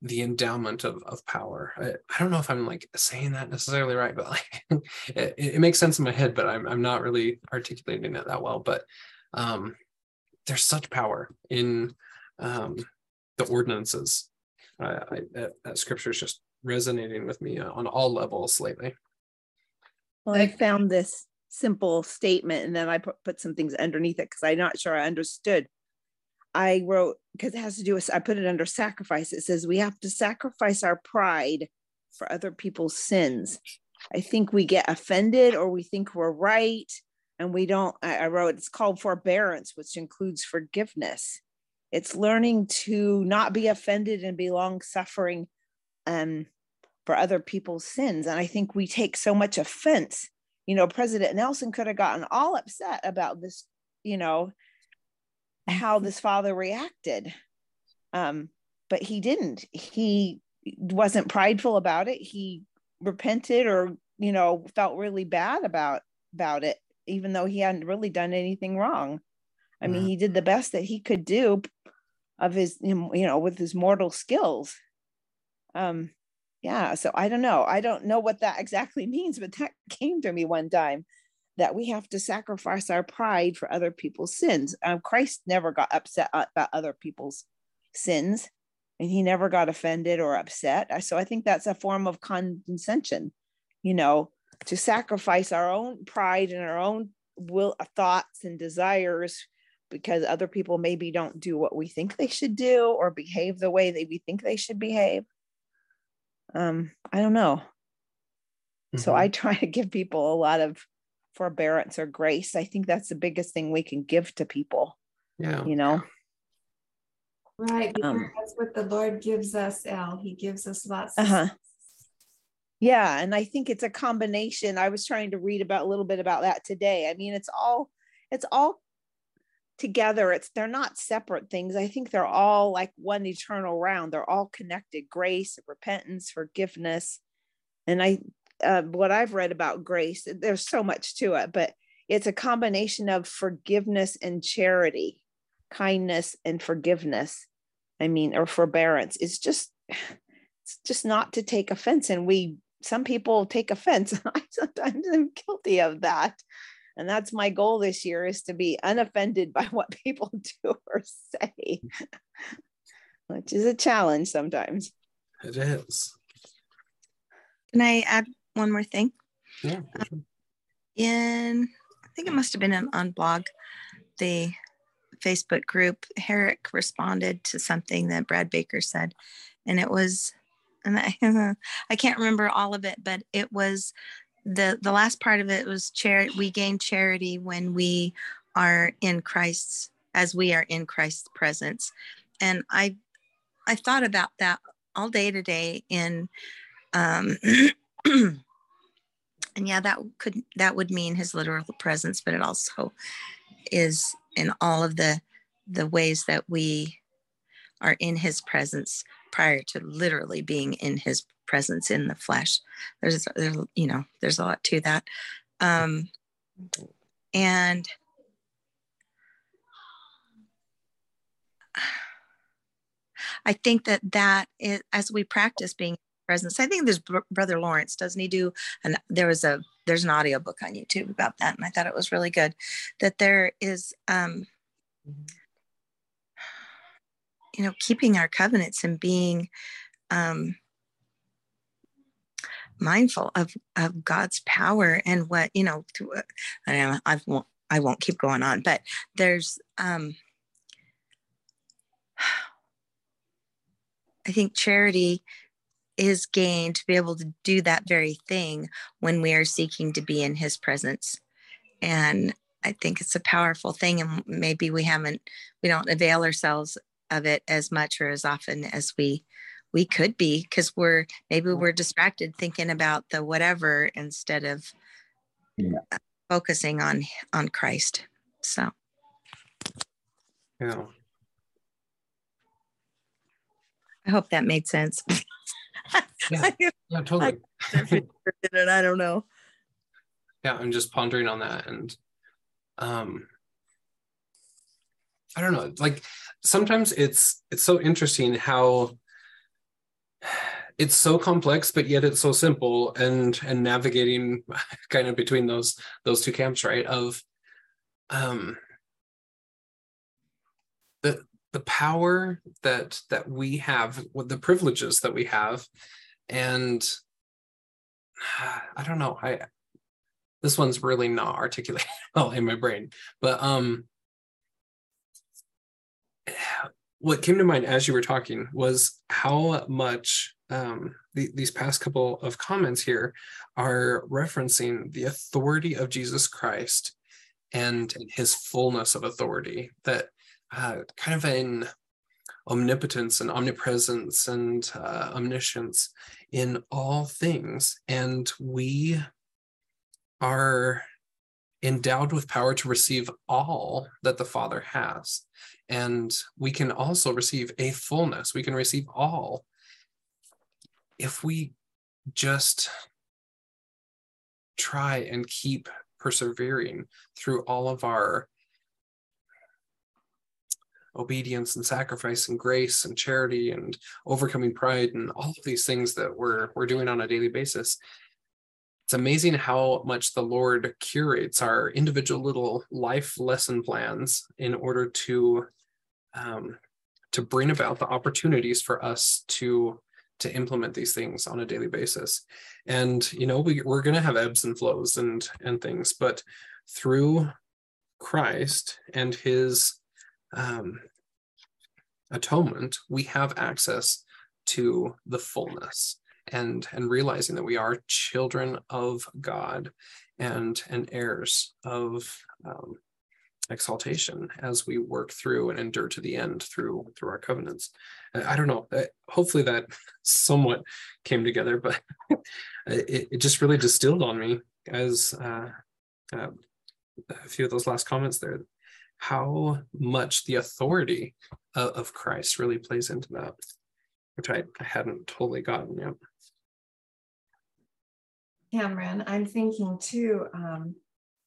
the endowment of power. I don't know if I'm like saying that necessarily right, but like it makes sense in my head, but I'm not really articulating it that well. But there's such power in the ordinances. That scripture is just resonating with me on all levels lately. Well, I found this simple statement and then I put some things underneath it because I'm not sure I understood. I wrote, because it has to do with, I put it under sacrifice. It says we have to sacrifice our pride for other people's sins. I think we get offended or we think we're right. And we don't, I wrote, it's called forbearance, which includes forgiveness. It's learning to not be offended and be long suffering for other people's sins. And I think we take so much offense. You know, President Nelson could have gotten all upset about this, you know, how this father reacted. But he didn't. He wasn't prideful about it. He repented or, you know, felt really bad about it, even though he hadn't really done anything wrong. I mean, he did the best that he could do of his, you know, with his mortal skills. Yeah. So I don't know. I don't know what that exactly means, but that came to me one time, that we have to sacrifice our pride for other people's sins. Christ never got upset about other people's sins, and he never got offended or upset. So I think that's a form of condescension, you know, to sacrifice our own pride and our own will, thoughts and desires, because other people maybe don't do what we think they should do or behave the way that we think they should behave. I don't know. Mm-hmm. So I try to give people a lot of forbearance or grace. I think that's the biggest thing we can give to people. Yeah. You know? Right. That's what the Lord gives us, Al. He gives us lots of yeah. And I think it's a combination. I was trying to read about a little bit about that today. I mean, it's all together. They're not separate things. I think they're all like one eternal round. They're all connected: grace, repentance, forgiveness. And what I've read about grace, there's so much to it, but it's a combination of forgiveness and charity, kindness and forgiveness. I mean, or forbearance. It's just not to take offense. And some people take offense, and I sometimes am guilty of that. And that's my goal this year, is to be unoffended by what people do or say, which is a challenge sometimes. It is. Can I add one more thing? Yeah. Sure. I think it must have been on blog, the Facebook group, Herrick responded to something that Brad Baker said. And it was, and I can't remember all of it, but it was the last part of it was charity. We gain charity when we are in Christ's, as we are in Christ's presence. And I thought about that all day today in, and yeah, that would mean his literal presence, but it also is in all of the ways that we are in his presence prior to literally being in his presence in the flesh. There's a lot to that. And I think that is, as we practice being in the presence, I think there's Brother Lawrence, doesn't he do? And there's an audio book on YouTube about that, and I thought it was really good. That there is, keeping our covenants and being mindful of God's power and what, I won't keep going on, but there's, I think charity is gained to be able to do that very thing when we are seeking to be in his presence. And I think it's a powerful thing, and maybe we don't avail ourselves of it as much or as often as we could be, because maybe we're distracted thinking about the whatever instead of focusing on Christ. So. Yeah. I hope that made sense. Yeah, yeah, totally. I don't know. Yeah, I'm just pondering on that, and I don't know. Like sometimes it's so interesting how it's so complex, but yet it's so simple, and navigating kind of between those two camps, right? Of the power that we have, with the privileges that we have. And I don't know, this one's really not articulated well in my brain, but what came to mind as you were talking was how much these past couple of comments here are referencing the authority of Jesus Christ and his fullness of authority, that kind of in omnipotence and omnipresence and omniscience in all things. And we are endowed with power to receive all that the Father has. And we can also receive a fullness. We can receive all if we just try and keep persevering through all of our obedience and sacrifice and grace and charity and overcoming pride and all of these things that we're doing on a daily basis. It's amazing how much the Lord curates our individual little life lesson plans in order to bring about the opportunities for us to implement these things on a daily basis. And, we're going to have ebbs and flows and things, but through Christ and his atonement, we have access to the fullness, and realizing that we are children of God and heirs of exaltation as we work through and endure to the end through our covenants. I don't know, hopefully that somewhat came together, but it just really distilled on me as a few of those last comments there, how much the authority of Christ really plays into that, which I hadn't totally gotten yet. Cameron, I'm thinking too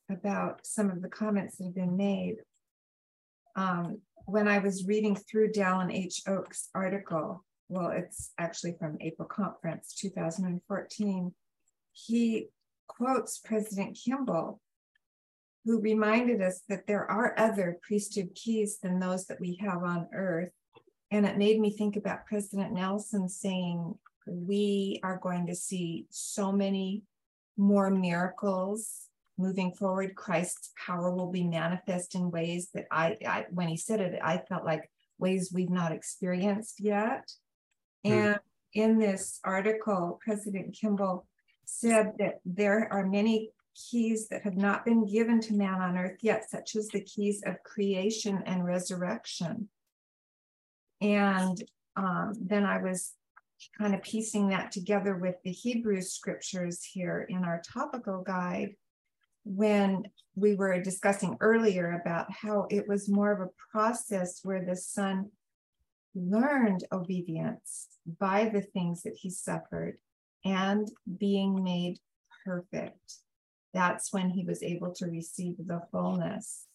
about some of the comments that have been made. When I was reading through Dallin H. Oaks' article, well, it's actually from April Conference 2014, he quotes President Kimball, who reminded us that there are other priesthood keys than those that we have on earth. And it made me think about President Nelson saying, we are going to see so many more miracles moving forward. Christ's power will be manifest in ways that I when he said it, I felt like ways we've not experienced yet. And in this article, President Kimball said that there are many keys that have not been given to man on earth yet, such as the keys of creation and resurrection. And then I was kind of piecing that together with the Hebrew scriptures here in our topical guide, when we were discussing earlier about how it was more of a process where the Son learned obedience by the things that he suffered and being made perfect. That's when he was able to receive the fullness.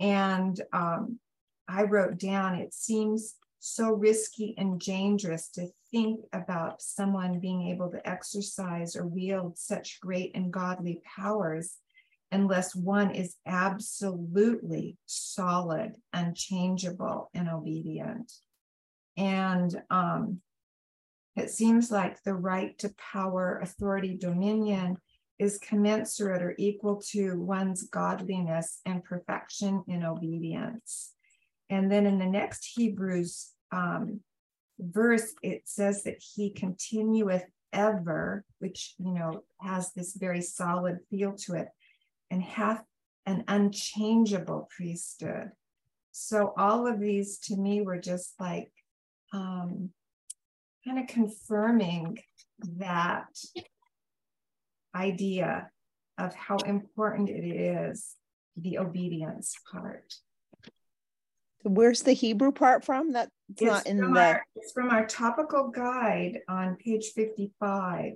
And I wrote down, it seems so risky and dangerous to think about someone being able to exercise or wield such great and godly powers unless one is absolutely solid, unchangeable, and obedient. And it seems like the right to power, authority, dominion is commensurate or equal to one's godliness and perfection in obedience. And then in the next Hebrews verse, it says that he continueth ever, which, you know, has this very solid feel to it, and hath an unchangeable priesthood. So all of these to me were just like kind of confirming that idea of how important it is, the obedience part. Where's the Hebrew part from? That's not in the... It's from our topical guide on page 55.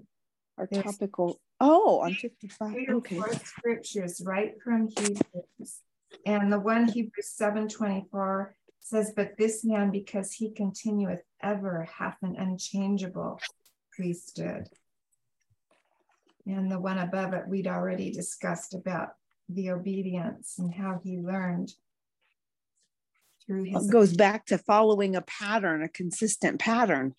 Our topical... Oh, on 55. Okay. Scriptures right from Hebrews. And the one Hebrews 7:24 says, but this man, because he continueth ever, hath an unchangeable priesthood. And the one above it, we'd already discussed about the obedience and how he learned through his... It goes back to following a pattern, a consistent pattern.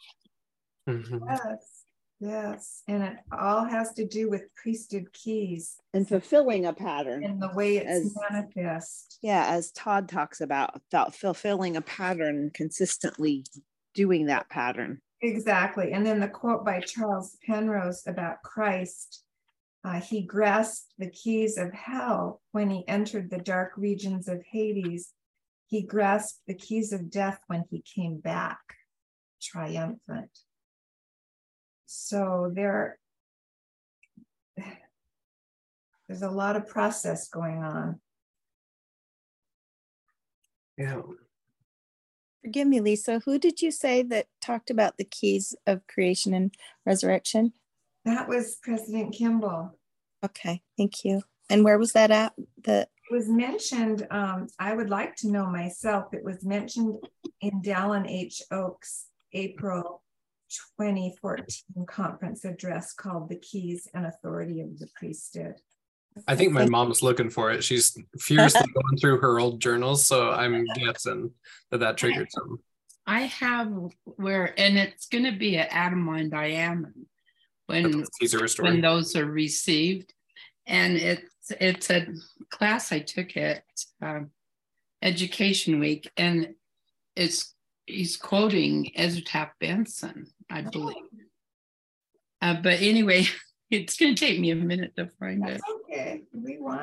Mm-hmm. Yes, yes. And it all has to do with priesthood keys. And fulfilling a pattern. And the way it's manifest. Yeah, as Todd talks about fulfilling a pattern, consistently doing that pattern. Exactly. And then the quote by Charles Penrose about Christ, he grasped the keys of hell when he entered the dark regions of Hades. He grasped the keys of death when he came back triumphant. So there's a lot of process going on. Yeah. Forgive me, Lisa, who did you say that talked about the keys of creation and resurrection? That was President Kimball. Okay, thank you. And where was that at? It was mentioned, I would like to know myself, it was mentioned in Dallin H. Oaks' April 2014 conference address called The Keys and Authority of the Priesthood. I think my mom's looking for it. She's furiously going through her old journals, so I'm guessing that triggered something. I have where, and it's going to be at Adam and Diane when those are received, and it's a class I took at Education Week, and he's quoting Ezra Taft Benson, I believe. But anyway. It's going to take me a minute to find it. Okay, we'll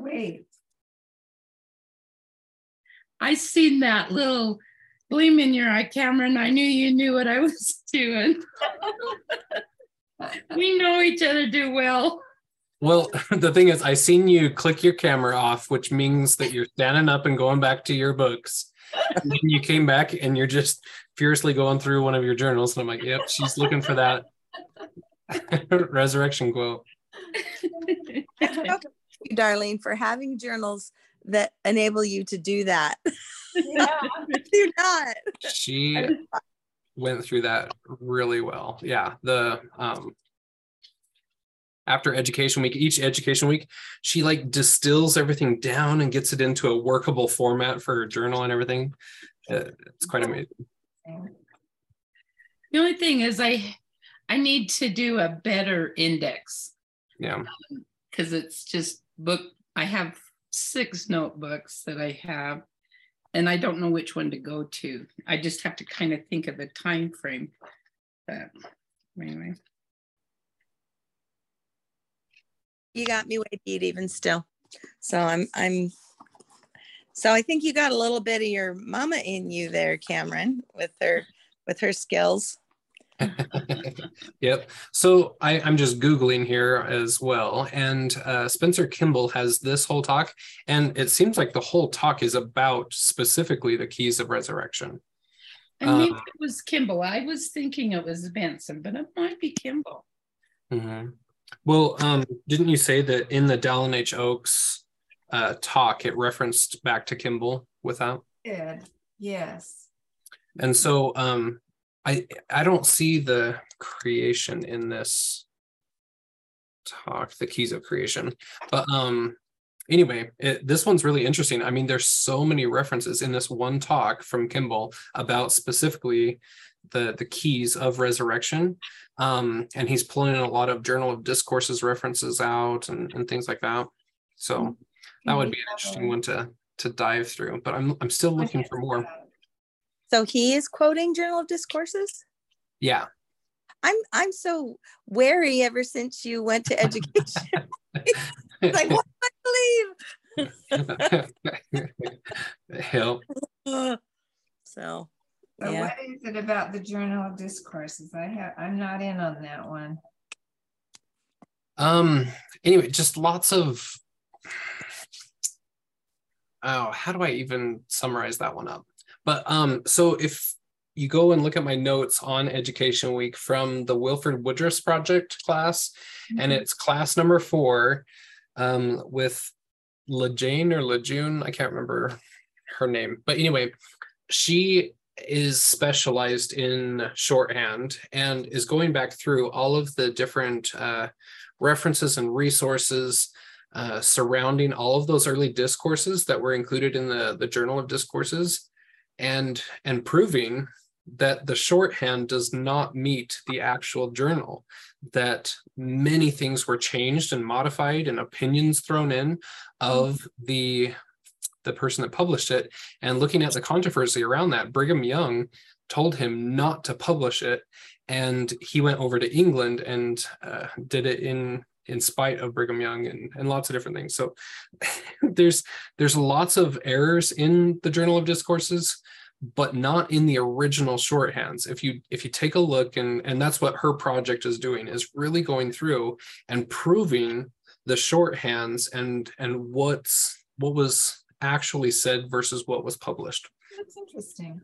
wait. I seen that little gleam in your eye, Cameron. I knew you knew what I was doing. We know each other too well. Well, the thing is, I seen you click your camera off, which means that you're standing up and going back to your books. And then you came back and you're just furiously going through one of your journals. And I'm like, yep, she's looking for that. Resurrection quote. Thank you, Darlene, for having journals that enable you to do that. Yeah. Do not. She went through that really well. Yeah. The after Education Week, each Education Week, she like distills everything down and gets it into a workable format for her journal and everything. It's quite amazing. The only thing is I need to do a better index. Yeah. Because it's just book. I have 6 notebooks that I have, and I don't know which one to go to. I just have to kind of think of the time frame. But anyway. You got me way beat even still. So I think you got a little bit of your mama in you there, Cameron, with her skills. Yep. So I'm just Googling here as well. And Spencer Kimball has this whole talk. And it seems like the whole talk is about specifically the keys of resurrection. I knew it was Kimball. I was thinking it was Benson, but it might be Kimball. Mm-hmm. Well, didn't you say that in the Dallin H. Oaks talk, it referenced back to Kimball without? Yeah. Yes. And so I don't see the creation in this talk, the keys of creation. But anyway, this one's really interesting. I mean, there's so many references in this one talk from Kimball about specifically the keys of resurrection. And he's pulling in a lot of Journal of Discourses references out and things like that. So that would be an interesting one to dive through, but I'm still looking for more. So he is quoting Journal of Discourses? Yeah. I'm so wary ever since you went to education. It's like, what do I believe? Help. So, yeah. So what is it about the Journal of Discourses? I'm not in on that one. Anyway, just lots of, how do I even summarize that one up? But so if you go and look at my notes on Education Week from the Wilford Woodruff Project class, mm-hmm. and it's class number 4 with LeJane or LeJune, I can't remember her name. But anyway, she is specialized in shorthand and is going back through all of the different references and resources surrounding all of those early discourses that were included in the Journal of Discourses. And proving that the shorthand does not meet the actual journal, that many things were changed and modified and opinions thrown in of the person that published it. And looking at the controversy around that, Brigham Young told him not to publish it. And he went over to England and did it in spite of Brigham Young and lots of different things. So there's lots of errors in the Journal of Discourses, but not in the original shorthands. If you take a look, and that's what her project is doing, is really going through and proving the shorthands and what was actually said versus what was published. That's interesting.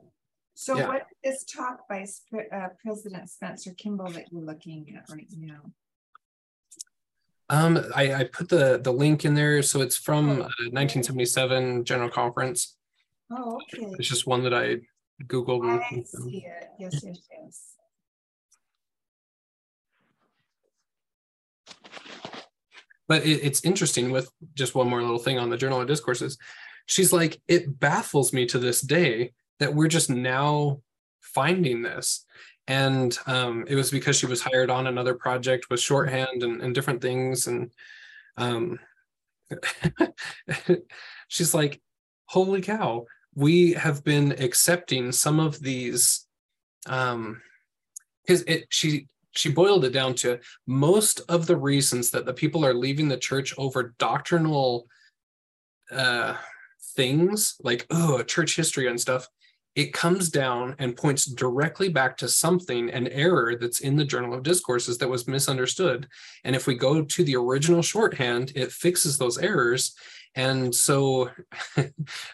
So yeah. What is this talk by President Spencer Kimball that you're looking at right now? I put the link in there, so it's from 1977 General Conference. Oh, okay. It's just one that I Googled. I see it. Yes, yes, yes. But it's interesting, with just one more little thing on the Journal of Discourses. She's like, it baffles me to this day that we're just now finding this. And it was because she was hired on another project with shorthand and different things. And she's like, holy cow, we have been accepting some of these. She boiled it down to most of the reasons that the people are leaving the church over doctrinal things like, church history and stuff. It comes down and points directly back to something, an error that's in the Journal of Discourses that was misunderstood. And if we go to the original shorthand, it fixes those errors. And so,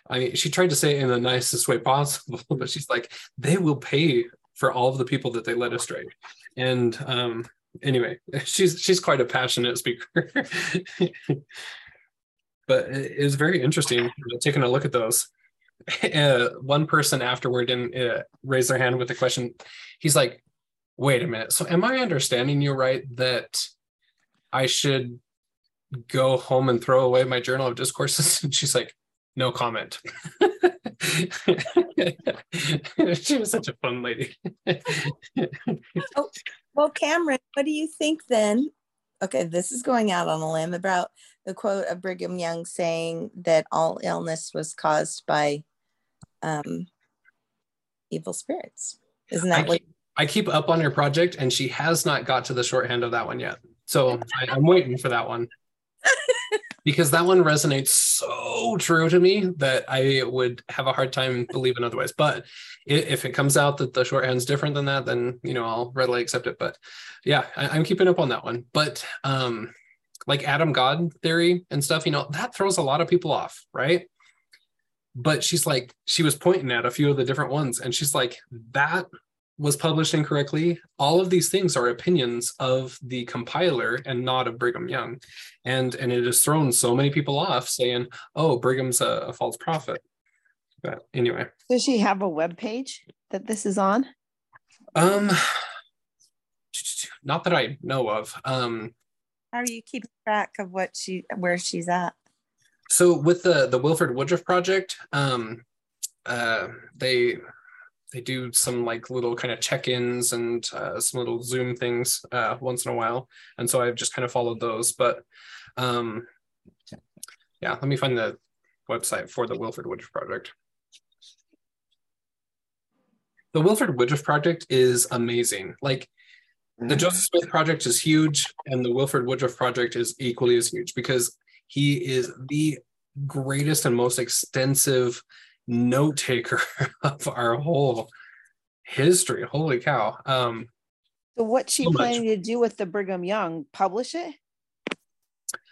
I mean, she tried to say it in the nicest way possible, but she's like, they will pay for all of the people that they led astray. And anyway, she's quite a passionate speaker. But it was very interesting taking a look at those. One person afterward didn't raise their hand with the question. He's like, wait a minute, so am I understanding you right that I should go home and throw away my Journal of Discourses? And she's like, no comment. She was such a fun lady. Well, Cameron, what do you think then? Okay, this is going out on a limb about the quote of Brigham Young saying that all illness was caused by evil spirits. Isn't that what I keep up on her project, and she has not got to the shorthand of that one yet. So I'm waiting for that one. Because that one resonates so true to me that I would have a hard time believing otherwise. But if it comes out that the shorthand's different than that, then, I'll readily accept it. But yeah, I'm keeping up on that one. But like Adam God theory and stuff, that throws a lot of people off, right? But she's like, she was pointing at a few of the different ones, and she's like, that was published incorrectly. All of these things are opinions of the compiler and not of Brigham Young. And it has thrown so many people off saying, oh, Brigham's a false prophet. But anyway. Does she have a web page that this is on? Not that I know of. How do you keep track of where she's at? So with the Wilford Woodruff Project, they do some like little kind of check-ins and some little Zoom things once in a while. And so I've just kind of followed those, but yeah, let me find the website for the Wilford Woodruff Project. The Wilford Woodruff Project is amazing. Like the Joseph Smith Project is huge, and the Wilford Woodruff Project is equally as huge, because he is the greatest and most extensive note taker of our whole history. Holy cow. So what's she planning to do with the Brigham Young? Publish it?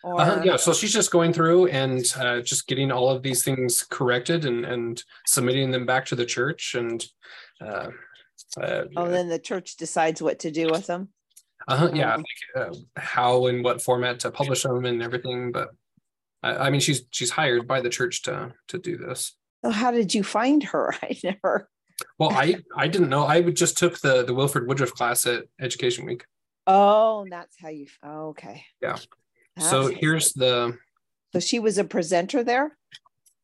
Or... yeah, so she's just going through and just getting all of these things corrected and submitting them back to the church. And then the church decides what to do with them? Yeah, like, how and what format to publish them and everything. But I mean, she's hired by the church to do this. So how did you find her? I never. Well, I didn't know. I just took the Wilford Woodruff class at Education Week. Oh, and that's how you. Oh, okay. Yeah. That's so crazy. Here's the. So she was a presenter there?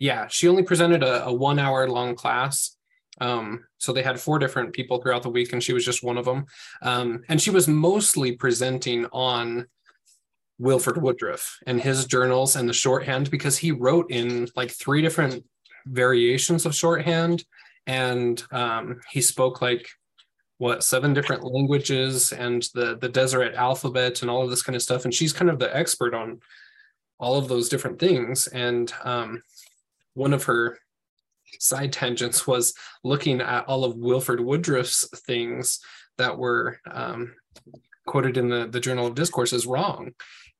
Yeah, she only presented a 1 hour long class. So they had 4 different people throughout the week, and she was just one of them. And she was mostly presenting on Wilford Woodruff and his journals and the shorthand, because he wrote in like 3 different variations of shorthand, and he spoke like 7 different languages and the Deseret alphabet and all of this kind of stuff. And she's kind of the expert on all of those different things. And one of her side tangents was looking at all of Wilford Woodruff's things that were quoted in the Journal of Discourse as wrong.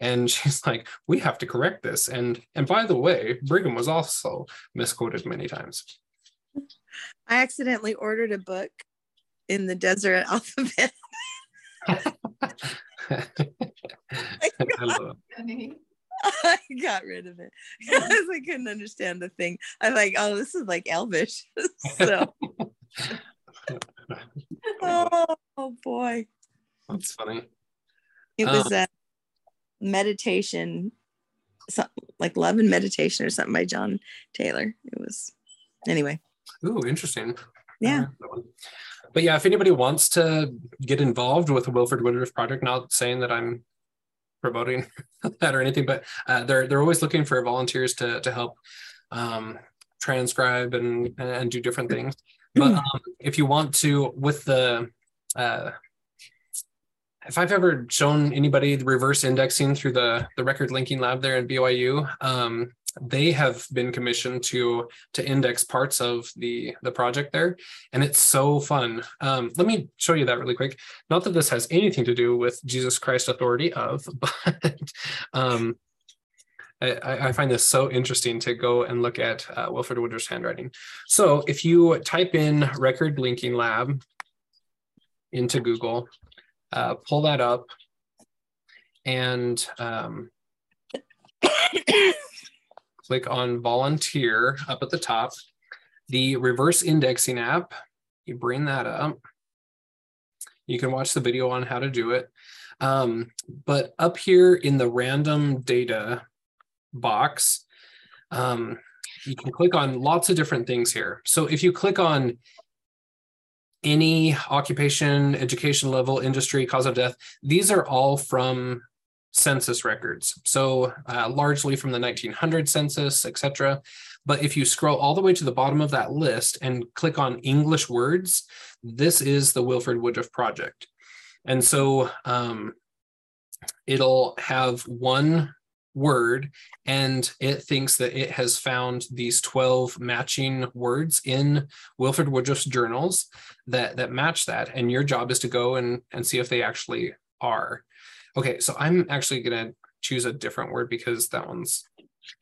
And she's like, we have to correct this. And by the way, Brigham was also misquoted many times. I accidentally ordered a book in the Deseret alphabet. I got rid of it because I couldn't understand the thing. I'm like, oh, this is like Elvish. So, oh boy, that's funny. It was a meditation, something like Love and Meditation or something by John Taylor. It was, anyway. Ooh, interesting. Yeah. But yeah, if anybody wants to get involved with the Wilford Woodruff Project, not saying that I'm promoting that or anything, but they're always looking for volunteers to help transcribe and do different things. But if you want to, with the if I've ever shown anybody the reverse indexing through the Record Linking Lab there in BYU, they have been commissioned to index parts of the project there, and it's so fun. Let me show you that really quick. Not that this has anything to do with Jesus Christ authority of, but I find this so interesting to go and look at Wilford Woodruff's handwriting. So if you type in Record Linking Lab into Google, pull that up, and click on volunteer up at the top. The reverse indexing app, you bring that up. You can watch the video on how to do it. But up here in the random data box, you can click on lots of different things here. So if you click on any occupation, education level, industry, cause of death, these are all from census records, so largely from the 1900 census, etc. But if you scroll all the way to the bottom of that list and click on English words, this is the Wilford Woodruff Project. And so it'll have one word, and it thinks that it has found these 12 matching words in Wilford Woodruff's journals that match that, and your job is to go and see if they actually are. Okay, so I'm actually going to choose a different word, because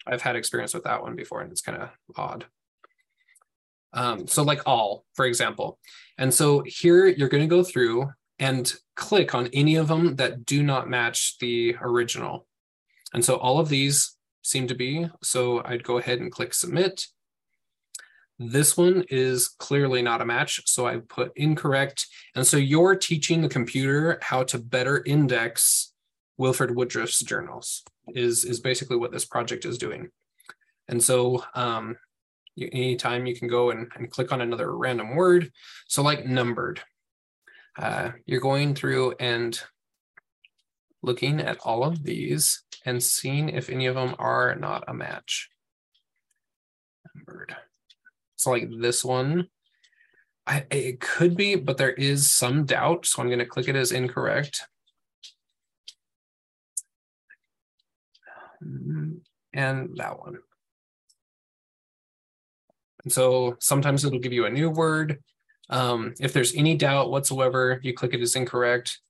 I've had experience with that one before, and it's kind of odd. So like all, for example. And so here you're going to go through and click on any of them that do not match the original. And so all of these seem to be, so I'd go ahead and click submit. This one is clearly not a match, so I put incorrect. And so you're teaching the computer how to better index Wilford Woodruff's journals is basically what this project is doing. And so anytime you can go and click on another random word. So like numbered, you're going through and looking at all of these and seeing if any of them are not a match. Numbered. So like this one, it could be, but there is some doubt. So I'm going to click it as incorrect. And that one. And so sometimes it'll give you a new word. If there's any doubt whatsoever, you click it as incorrect.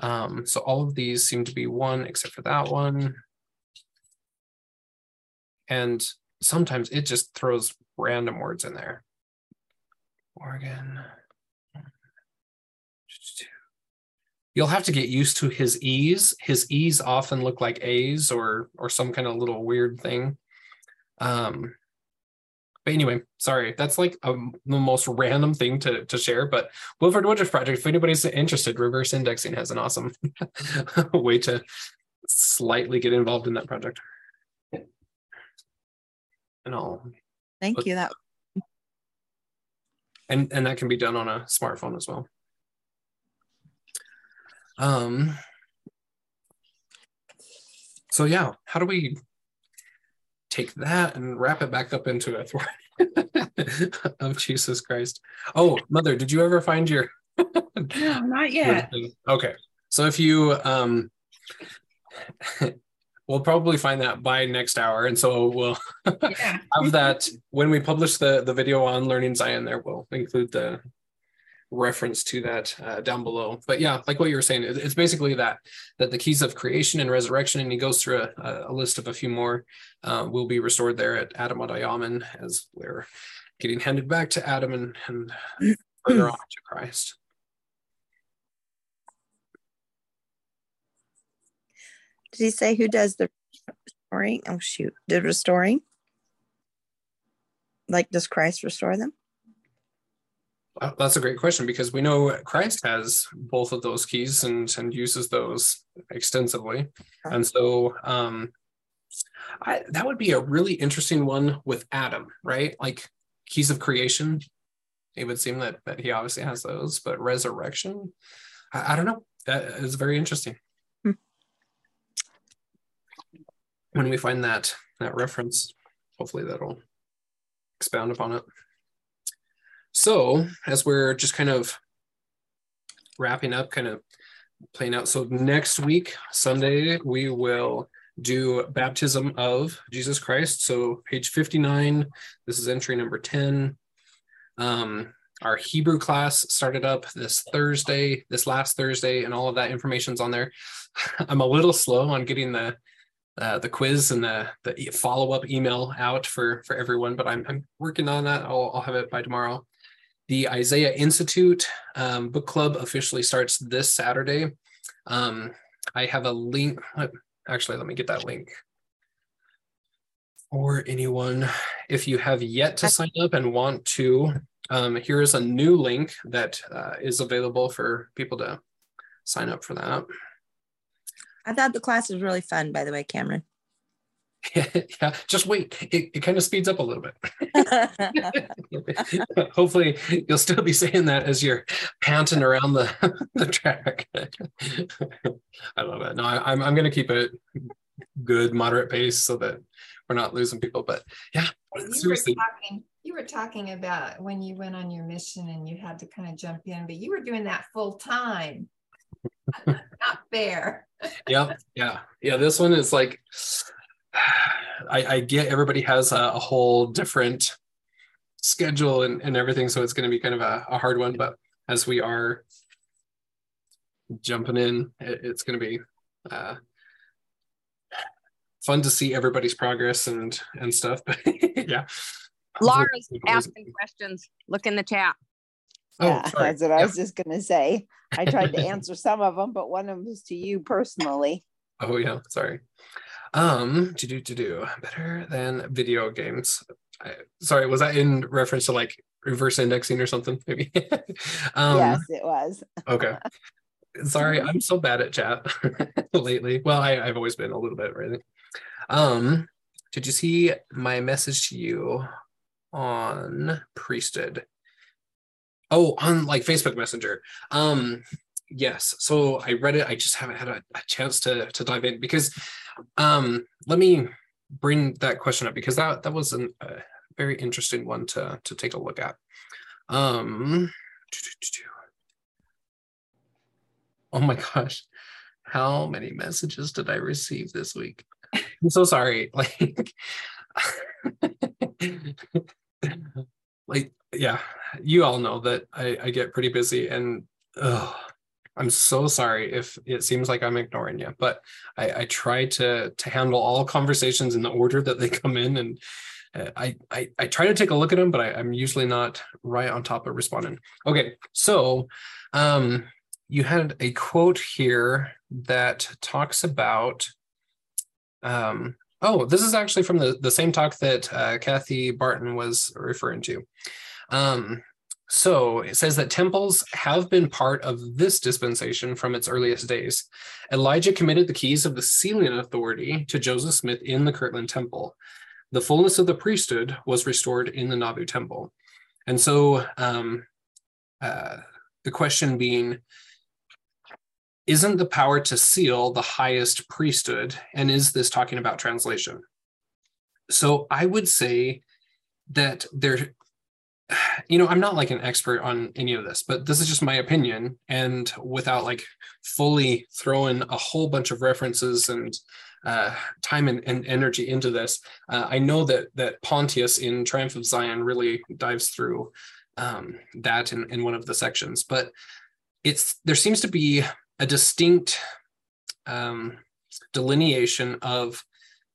So all of these seem to be one except for that one. And sometimes it just throws random words in there. Oregon. You'll have to get used to his E's. His E's often look like A's or some kind of little weird thing. But anyway, sorry, that's like the most random thing to share. But Wilford Woodruff Project, if anybody's interested, reverse indexing has an awesome way to slightly get involved in that project. And I'll thank you. That and that can be done on a smartphone as well. So yeah, how do we take that and wrap it back up into a thread of Jesus Christ? Oh, Mother, did you ever find your? No, not yet. Okay, so if you, we'll probably find that by next hour, and so we'll have that when we publish the video on Learning Zion. There, we'll include the reference to that down below. But yeah, like what you were saying, it's basically that the keys of creation and resurrection, and he goes through a list of a few more, will be restored there at Adam Adayaman as we're getting handed back to Adam and further on to Christ. Did he say who does the restoring? Oh shoot, did restoring? Like, does Christ restore them? That's a great question, because we know Christ has both of those keys and uses those extensively. And so that would be a really interesting one with Adam, right? Like keys of creation, it would seem that he obviously has those, but resurrection, I don't know. That is very interesting. When we find that reference, hopefully that'll expound upon it. So as we're just kind of wrapping up, kind of playing out. So next week, Sunday, we will do baptism of Jesus Christ. So page 59, this is entry number 10. Our Hebrew class started up this last Thursday, and all of that information's on there. I'm a little slow on getting the quiz and the follow-up email out for everyone, but I'm working on that. I'll have it by tomorrow. The Isaiah Institute book club officially starts this Saturday. I have a link. Actually, let me get that link. Or anyone, if you have yet to sign up and want to, here is a new link that is available for people to sign up for that. I thought the class was really fun, by the way, Cameron. Yeah, just wait. It kind of speeds up a little bit. Hopefully you'll still be saying that as you're panting around the track. I love it. No, I'm going to keep it good, moderate pace so that we're not losing people. But yeah, seriously. You were talking about when you went on your mission and you had to kind of jump in, but you were doing that full time. Not fair. Yeah. This one is like, I get everybody has a whole different schedule and everything, so it's going to be kind of a hard one. But as we are jumping in, it's going to be fun to see everybody's progress and stuff. But yeah, Laura's asking questions. Look in the chat. Yeah, oh, that's what I was just going to say. I tried to answer some of them, but one of them is to you personally. Oh, yeah. Sorry. Better than video games. Sorry, was that in reference to like reverse indexing or something? Maybe. Yes, it was. Okay. Sorry, I'm so bad at chat lately. Well, I've always been a little bit, really. Did you see my message to you on priesthood? Oh, on like Facebook Messenger. Yes. So I read it. I just haven't had a chance to dive in because let me bring that question up because that was a very interesting one to take a look at. Oh my gosh. How many messages did I receive this week? I'm so sorry. Yeah, you all know that I get pretty busy and I'm so sorry if it seems like I'm ignoring you, but I try to handle all conversations in the order that they come in, and I try to take a look at them, but I'm usually not right on top of responding. Okay, so you had a quote here that talks about, this is actually from the same talk that Kathy Barton was referring to. So it says that temples have been part of this dispensation from its earliest days. Elijah committed the keys of the sealing authority to Joseph Smith in the Kirtland Temple. The fullness of the priesthood was restored in the Nauvoo Temple. And so the question being, isn't the power to seal the highest priesthood? And is this talking about translation? So I would say that there... I'm not like an expert on any of this, but this is just my opinion. And without like fully throwing a whole bunch of references and time and energy into this, I know that Pontius in Triumph of Zion really dives through that in one of the sections. But there seems to be a distinct delineation of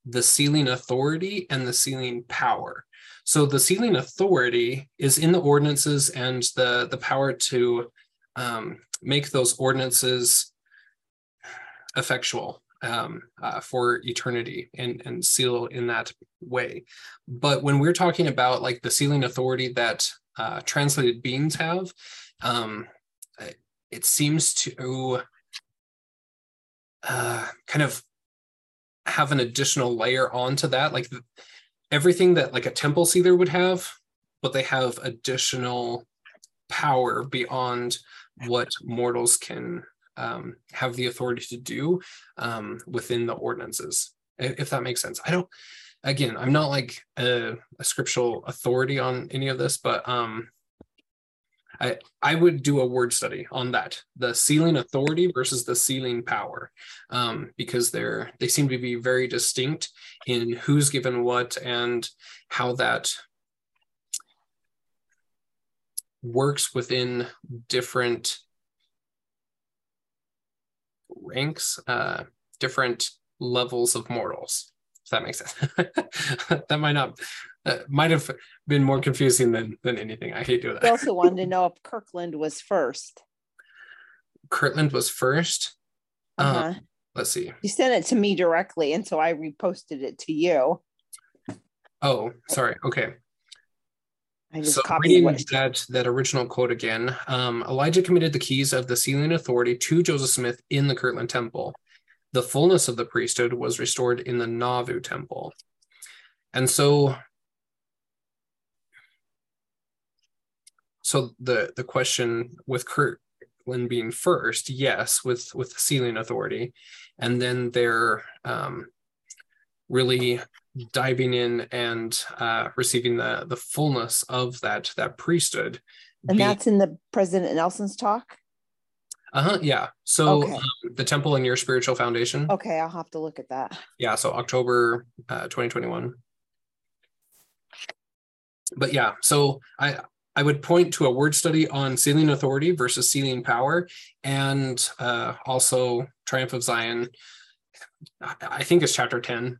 the sealing authority and the sealing power. So the sealing authority is in the ordinances and the power to make those ordinances effectual for eternity and seal in that way. But when we're talking about like the sealing authority that translated beings have, it seems to kind of have an additional layer onto that, like everything that like a temple sealer would have, but they have additional power beyond what mortals can have the authority to do within the ordinances, if that makes sense. I'm not like a scriptural authority on any of this, but I would do a word study on that, the sealing authority versus the sealing power, because they seem to be very distinct in who's given what and how that works within different ranks, different levels of mortals, if that makes sense. That might have been more confusing than anything. I hate doing that. I also wanted to know if Kirtland was first. Kirtland was first? Let's see. You sent it to me directly, and so I reposted it to you. Oh, sorry. Okay. I just copied that original quote again. Elijah committed the keys of the sealing authority to Joseph Smith in the Kirtland Temple. The fullness of the priesthood was restored in the Nauvoo Temple. And so the question with Kirtland being first, yes, with the sealing authority, and then they're really diving in and receiving the fullness of that priesthood. And that's in the President Nelson's talk? Yeah. So okay. The temple and your spiritual foundation. Okay, I'll have to look at that. Yeah, so October 2021. But yeah, so I would point to a word study on sealing authority versus sealing power, and also Triumph of Zion I think it's chapter 10,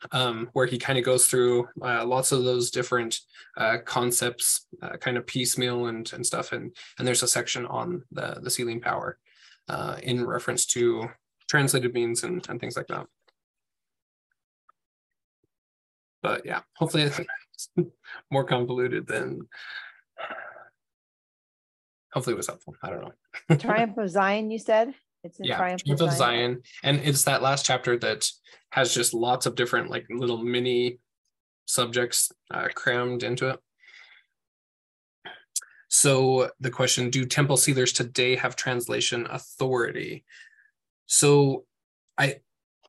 where he kind of goes through lots of those different concepts, kind of piecemeal and stuff. And there's a section on the sealing power in reference to translated means and things like that. But yeah, hopefully it's more convoluted than, hopefully it was helpful. I don't know. Triumph of Zion, you said? It's in Triumph of Zion. And it's that last chapter that has just lots of different like little mini subjects crammed into it. So the question, do temple sealers today have translation authority? So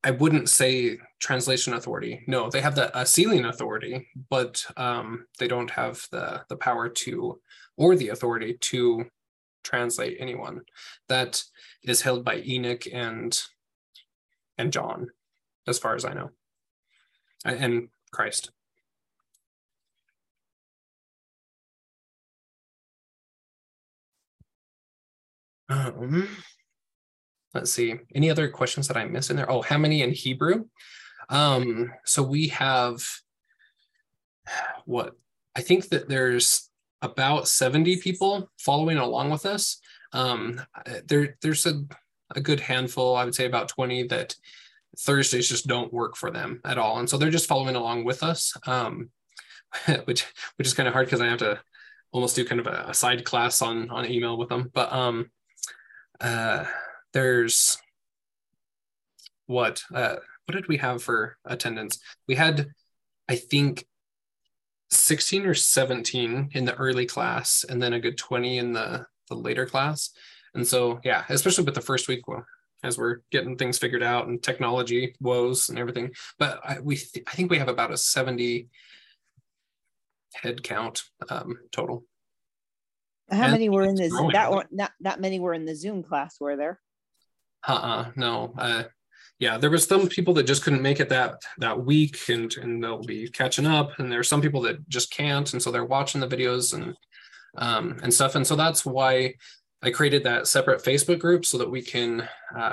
I wouldn't say translation authority. No, they have the sealing authority, but they don't have the power to, or the authority to translate anyone. That is held by Enoch and John, as far as I know, and Christ. Let's see, any other questions that I missed in there? Oh, how many in Hebrew? So we have, what, I think that there's about 70 people following along with us. There's a good handful, I would say about 20, that Thursdays just don't work for them at all. And so they're just following along with us, which is kind of hard because I have to almost do kind of a side class on email with them. But there's what did we have for attendance? We had, I think, 16 or 17 in the early class, and then a good 20 in the later class. And so, yeah, especially with the first week, well, as we're getting things figured out and technology woes and everything. But I think we have about a 70 head count total. How many were in this? That one, not many were in the Zoom class, were there? No. Yeah, there was some people that just couldn't make it that week, and they'll be catching up. And there are some people that just can't, and so they're watching the videos and stuff. And so that's why I created that separate Facebook group, so that we can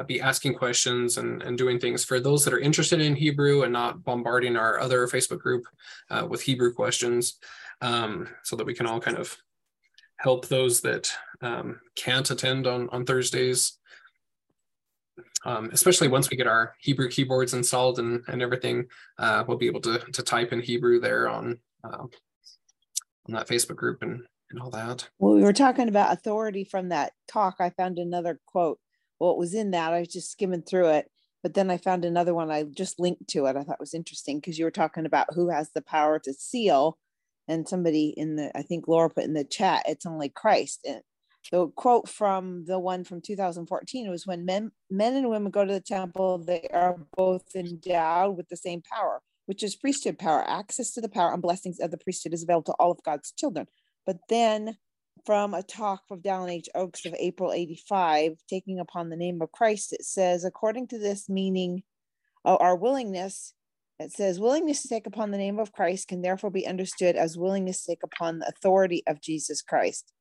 be asking questions and doing things for those that are interested in Hebrew and not bombarding our other Facebook group with Hebrew questions, so that we can all kind of help those that can't attend on Thursdays. Especially once we get our Hebrew keyboards installed and everything, we'll be able to type in Hebrew there on that Facebook group and all that. Well, we were talking about authority from that talk. I found another quote. Well, it was in that. I was just skimming through it, but then I found another one. I just linked to it. I thought it was interesting because you were talking about who has the power to seal, and somebody in the, I think Laura put in the chat, it's only Christ. And the quote from the one from 2014 was, when men and women go to the temple, they are both endowed with the same power, which is priesthood power. Access to the power and blessings of the priesthood is available to all of God's children. But then from a talk from Dallin H. Oaks of April 85, taking upon the name of Christ, it says, according to this meaning, our willingness, it says, willingness to take upon the name of Christ can therefore be understood as willingness to take upon the authority of Jesus Christ.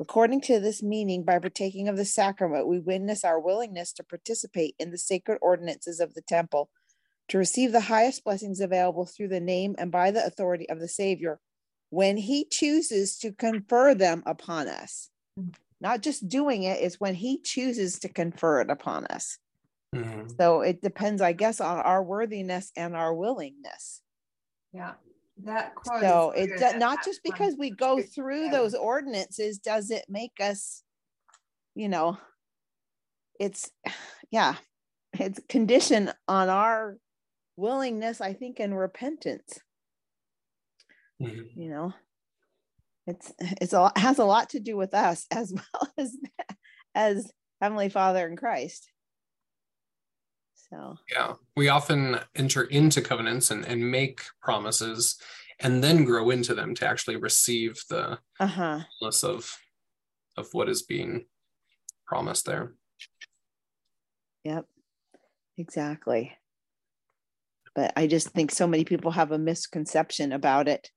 According to this meaning, by partaking of the sacrament, we witness our willingness to participate in the sacred ordinances of the temple, to receive the highest blessings available through the name and by the authority of the Savior, when he chooses to confer them upon us. Not just doing it, it's when he chooses to confer it upon us. Mm-hmm. So it depends, I guess, on our worthiness and our willingness. Yeah. That quote, so it's not just because we go through those ordinances does it make us, you know, it's, yeah, it's conditioned on our willingness, I think, and repentance. Mm-hmm. You know, it's a, has a lot to do with us as well as Heavenly Father and Christ. So. Yeah, we often enter into covenants and make promises and then grow into them to actually receive the fullness of what is being promised there. Yep, exactly. But I just think so many people have a misconception about it.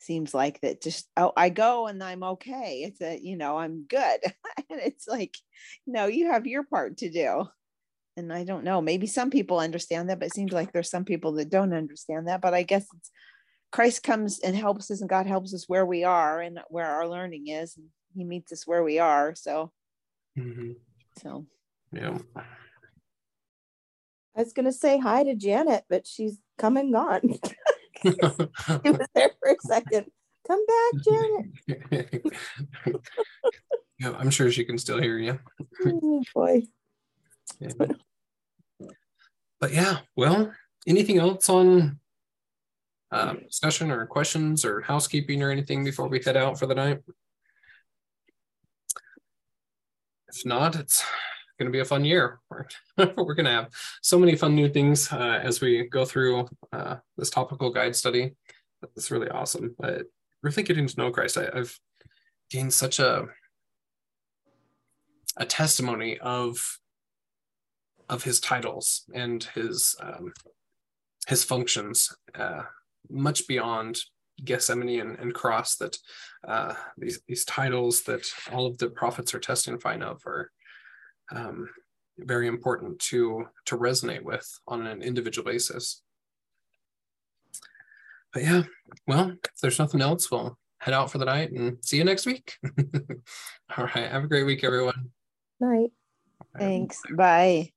Seems like that just, oh, I go and I'm okay. It's a, you know, I'm good. And it's like, no, you have your part to do. And I don't know, maybe some people understand that, but it seems like there's some people that don't understand that. But I guess it's Christ comes and helps us, and God helps us where we are and where our learning is. And he meets us where we are. So, so yeah. I was going to say hi to Janet, but she's come and gone. She was there for a second. Come back, Janet. Yeah, I'm sure she can still hear you. Oh, boy. Yeah. But yeah, well, anything else on discussion or questions or housekeeping or anything before we head out for the night? If not, it's going to be a fun year. We're going to have so many fun new things as we go through this topical guide study. It's really awesome. But really getting to know Christ, I've gained such a testimony of his titles and his functions, much beyond Gethsemane and cross, that these titles that all of the prophets are testifying of are very important to resonate with on an individual basis. But yeah, well, if there's nothing else, we'll head out for the night and see you next week. All right, have a great week, everyone. Night. Thanks. Bye.